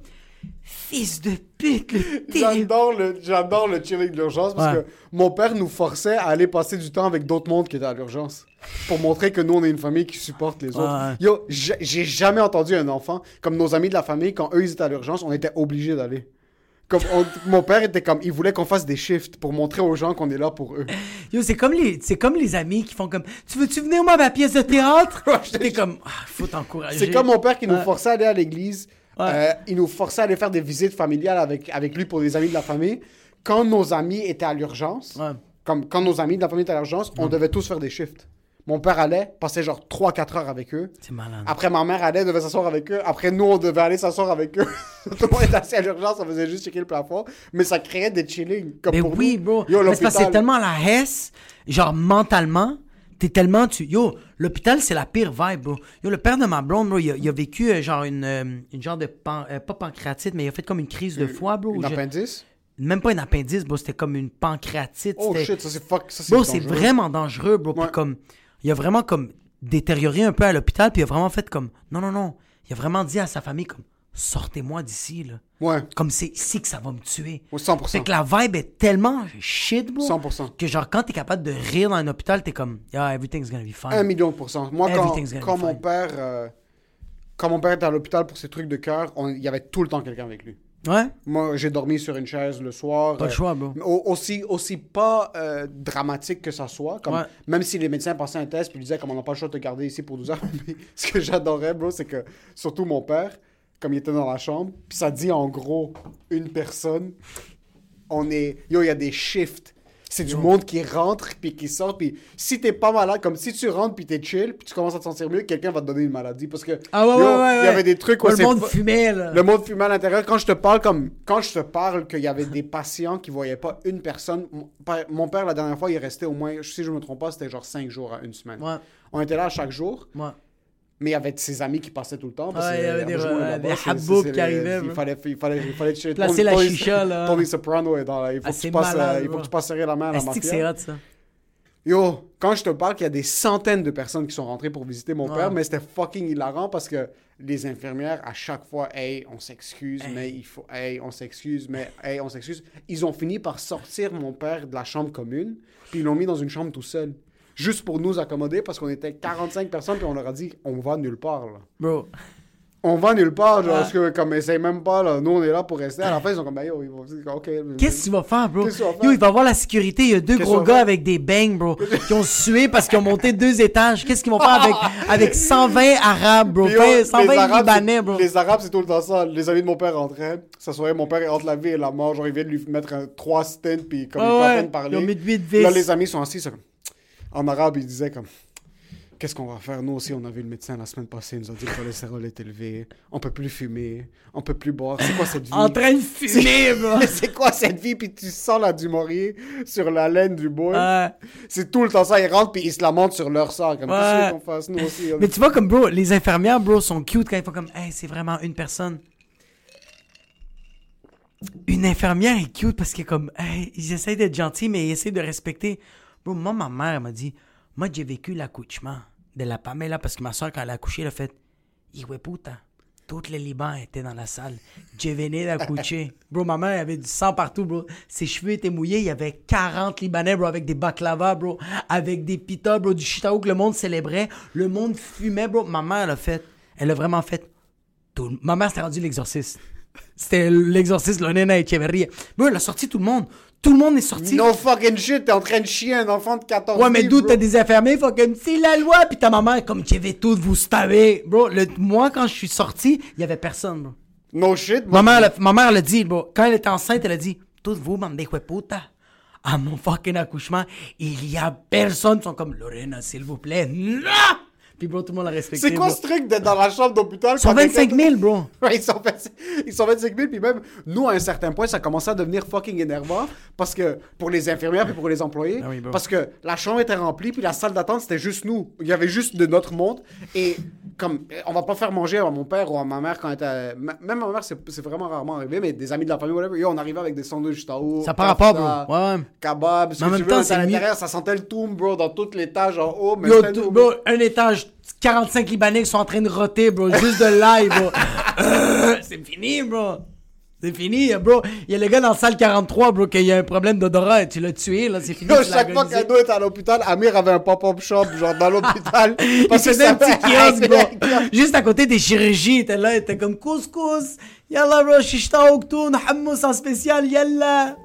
fils de pute, le j'adore le j'adore le chilling de l'urgence parce ouais. que mon père nous forçait à aller passer du temps avec d'autres mondes qui étaient à l'urgence pour montrer que nous on est une famille qui supporte les autres. Ouais. Yo, j'ai, j'ai jamais entendu un enfant comme nos amis de la famille quand eux ils étaient à l'urgence, on était obligés d'aller. Comme on, mon père était comme il voulait qu'on fasse des shifts pour montrer aux gens qu'on est là pour eux. Yo, c'est comme les c'est comme les amis qui font comme tu veux tu venir moi à ma pièce de théâtre. T'es comme ah, faut t'encourager. C'est comme mon père qui nous ouais. forçait à aller à l'église. Ouais. Euh, il nous forçait à aller faire des visites familiales avec, avec lui pour des amis de la famille. Quand nos amis étaient à l'urgence, ouais. comme quand nos amis de la famille étaient à l'urgence, mmh. on devait tous faire des shifts. Mon père allait, passait genre trois à quatre heures avec eux. C'est malade. Après, ma mère allait, devait s'asseoir avec eux. Après, nous, on devait aller s'asseoir avec eux. Tout le monde était assis à l'urgence, on faisait juste checker le plafond. Mais ça créait des chillings. Comme mais pour oui, nous. Bro. Yo, mais c'est parce que c'est tellement la hesse, genre mentalement. T'es tellement... Tu... Yo, l'hôpital, c'est la pire vibe, bro. Yo, le père de ma blonde, bro, il a, il a vécu euh, genre une, euh, une genre de... Pan... Euh, pas pancréatite, mais il a fait comme une crise de foie, bro. Une appendice? Je... Même pas une appendice, bro. C'était comme une pancréatite. Oh c'était... shit, ça c'est fuck. Ça, c'est bro, dangereux. C'est vraiment dangereux, bro. Ouais. Puis comme... Il a vraiment comme détérioré un peu à l'hôpital, puis il a vraiment fait comme... Non, non, non. Il a vraiment dit à sa famille comme... Sortez-moi d'ici, là. Ouais. Comme c'est ici que ça va me tuer. Ouais, cent pour cent. Fait que la vibe est tellement shit, bro. cent pour cent. Que genre, quand t'es capable de rire dans un hôpital, t'es comme, yeah, everything's gonna be fine. Un million pour cent. Moi, quand, quand mon fine. père, euh, quand mon père était à l'hôpital pour ses trucs de cœur, il y avait tout le temps quelqu'un avec lui. Ouais. Moi, j'ai dormi sur une chaise le soir. Pas le euh, choix, bro. Aussi, aussi pas euh, dramatique que ça soit. Comme, ouais. Même si les médecins passaient un test, puis ils disaient, comme on n'a pas le choix de te garder ici pour douze heures. Ce que j'adorais, bro, c'est que, surtout mon père, comme il était dans la chambre, puis ça dit en gros une personne, on est... Yo, il y a des shifts. C'est du monde qui rentre, puis qui sort, puis si t'es pas malade, comme si tu rentres, puis t'es chill, puis tu commences à te sentir mieux, quelqu'un va te donner une maladie, parce que ah ouais, yo, ouais, ouais, ouais. il y avait des trucs... Où le monde fumait, là. Le monde fumait à l'intérieur. Quand je te parle, comme... Quand je te parle qu'il y avait des patients qui voyaient pas une personne... Mon père, la dernière fois, il restait au moins, si je me trompe pas, c'était genre cinq jours à une semaine. Ouais. On était là chaque jour. Ouais. Mais il y avait ses amis qui passaient tout le temps. Parce ah, il y avait des, euh, des haboubs qui arrivaient. Il fallait, il fallait, il fallait te placer la chicha, là. Tony Soprano est dans là. Il faut, ah, que, tu passes, malade, il faut que tu passes serrer la main à la mafia. C'est hot, ça. Yo, quand je te parle qu'il y a des centaines de personnes qui sont rentrées pour visiter mon ouais. père, mais c'était fucking hilarant parce que les infirmières, à chaque fois, « Hey, on s'excuse, hey. mais il faut... Hey, on s'excuse, mais... Hey, on s'excuse. » Ils ont fini par sortir mon père de la chambre commune, puis ils l'ont mis dans une chambre tout seul. juste pour nous accommoder parce qu'on était quarante-cinq personnes puis on leur a dit on va nulle part là. Bro. On va nulle part, genre, ah. parce que, comme, essaye même pas, là. Nous, on est là pour rester. À la fin, ils sont comme, bah, yo, ils vont dire, OK. Qu'est-ce que tu vas faire, bro? Qu'est-ce que tu vas faire? Yo, il va avoir la sécurité. Il y a deux Qu'est-ce gros gars avec des bangs, bro, qui ont sué parce qu'ils ont monté deux étages. Qu'est-ce qu'ils vont faire avec, avec cent vingt Arabes, bro? Puis, oh, cent vingt Libanais, bro. Les Arabes, c'est tout le temps ça. Les amis de mon père rentraient. Ça soirait, mon père est entre la vie et la mort. Genre, ils viennent lui mettre un, trois stents, puis comme, oh, il est ouais. en train de parler. Ils ont mis huit vis. Là, les amis sont assis, ça, comme... En arabe, ils disaient, comme... Qu'est-ce qu'on va faire? Nous aussi, on a vu le médecin la semaine passée. Il nous a dit que le cholestérol est élevé. On peut plus fumer. On peut plus boire. C'est quoi cette vie? En train de fumer, bro! C'est quoi cette vie? Puis tu sens la Dumaurier sur la laine du bois. Euh... C'est tout le temps ça. Ils rentrent puis ils se lamentent sur leur sang. Comme qu'est-ce qu'on fasse? Nous aussi. Mais tu vois, comme, bro, les infirmières, bro, sont cute quand ils font comme, hey, c'est vraiment une personne. Une infirmière est cute parce que, comme, hey, ils essayent d'être gentils, mais ils essayent de respecter. Bro, moi, ma mère m'a dit, moi, j'ai vécu l'accouchement de la Pamela, parce que ma soeur, quand elle a accouché, elle a fait « Iweputa ». Tous les Libans étaient dans la salle. Je venais d'accoucher. Bro, ma mère, il y avait du sang partout, bro. Ses cheveux étaient mouillés. Il y avait quarante Libanais, bro, avec des baklava, bro, avec des pitas, bro, du shitao que le monde célébrait. Le monde fumait, bro. Ma mère, elle a fait... Elle a vraiment fait... Tout... Ma mère, c'était rendu l'exorciste. C'était l'exorciste, Lonena Echeverria. Bro, elle a sorti tout le monde. Tout le monde est sorti. No fucking shit, t'es en train de chier un enfant de quatorze ans. Ouais, mais d'où t'as des infirmiers, fucking, c'est la loi. Puis ta maman est comme, je vais tout vous staver. Bro, le, moi, quand je suis sorti, il y avait personne, bro. No shit, bro. Ma mère, ma mère l'a dit, bro. Quand elle était enceinte, elle a dit, tous vous, bande de puta. À mon fucking accouchement, il y a personne. Ils sont comme, Lorena, s'il vous plaît. Non! Puis, bro, tout le monde l'a respecté. C'est quoi ce truc d'être dans la chambre d'hôpital? Ils sont vingt-cinq mille, bro. Ouais, ils sont, vingt... ils sont vingt-cinq mille. Puis même, nous, à un certain point, ça commençait à devenir fucking énervant. Parce que, pour les infirmières puis pour les employés, ah oui, parce que la chambre était remplie puis la salle d'attente, c'était juste nous. Il y avait juste de notre monde. Et comme, on va pas faire manger à mon père ou à ma mère quand elle était... Même à ma mère, c'est, c'est vraiment rarement arrivé, mais des amis de la famille, whatever, on arrivait avec des sandwichs juste à haut. Ça part à part, bro. Ouais, ouais. Kebab, ce que tu veux. À l'intérieur, ça sentait le toum, bro, dans tout l'étage en haut. Mais yo, bro, un étage quarante-cinq Libanais qui sont en train de roter, bro. Juste de l'ail, bro. euh, c'est fini, bro. C'est fini, bro. Il y a le gars dans la salle quarante-trois, bro, qu'il y a un problème d'odorat. Tu l'as tué, là. C'est fini. Yo, chaque fois qu'Ado était à l'hôpital, Amir avait un pop-up shop, genre, dans l'hôpital. Parce que c'était un petit kiosque, bro. Juste à côté des chirurgies. T'es là, t'es comme couscous. Yalla, bro. Chichta oktoun. Hammous en spécial. Yalla.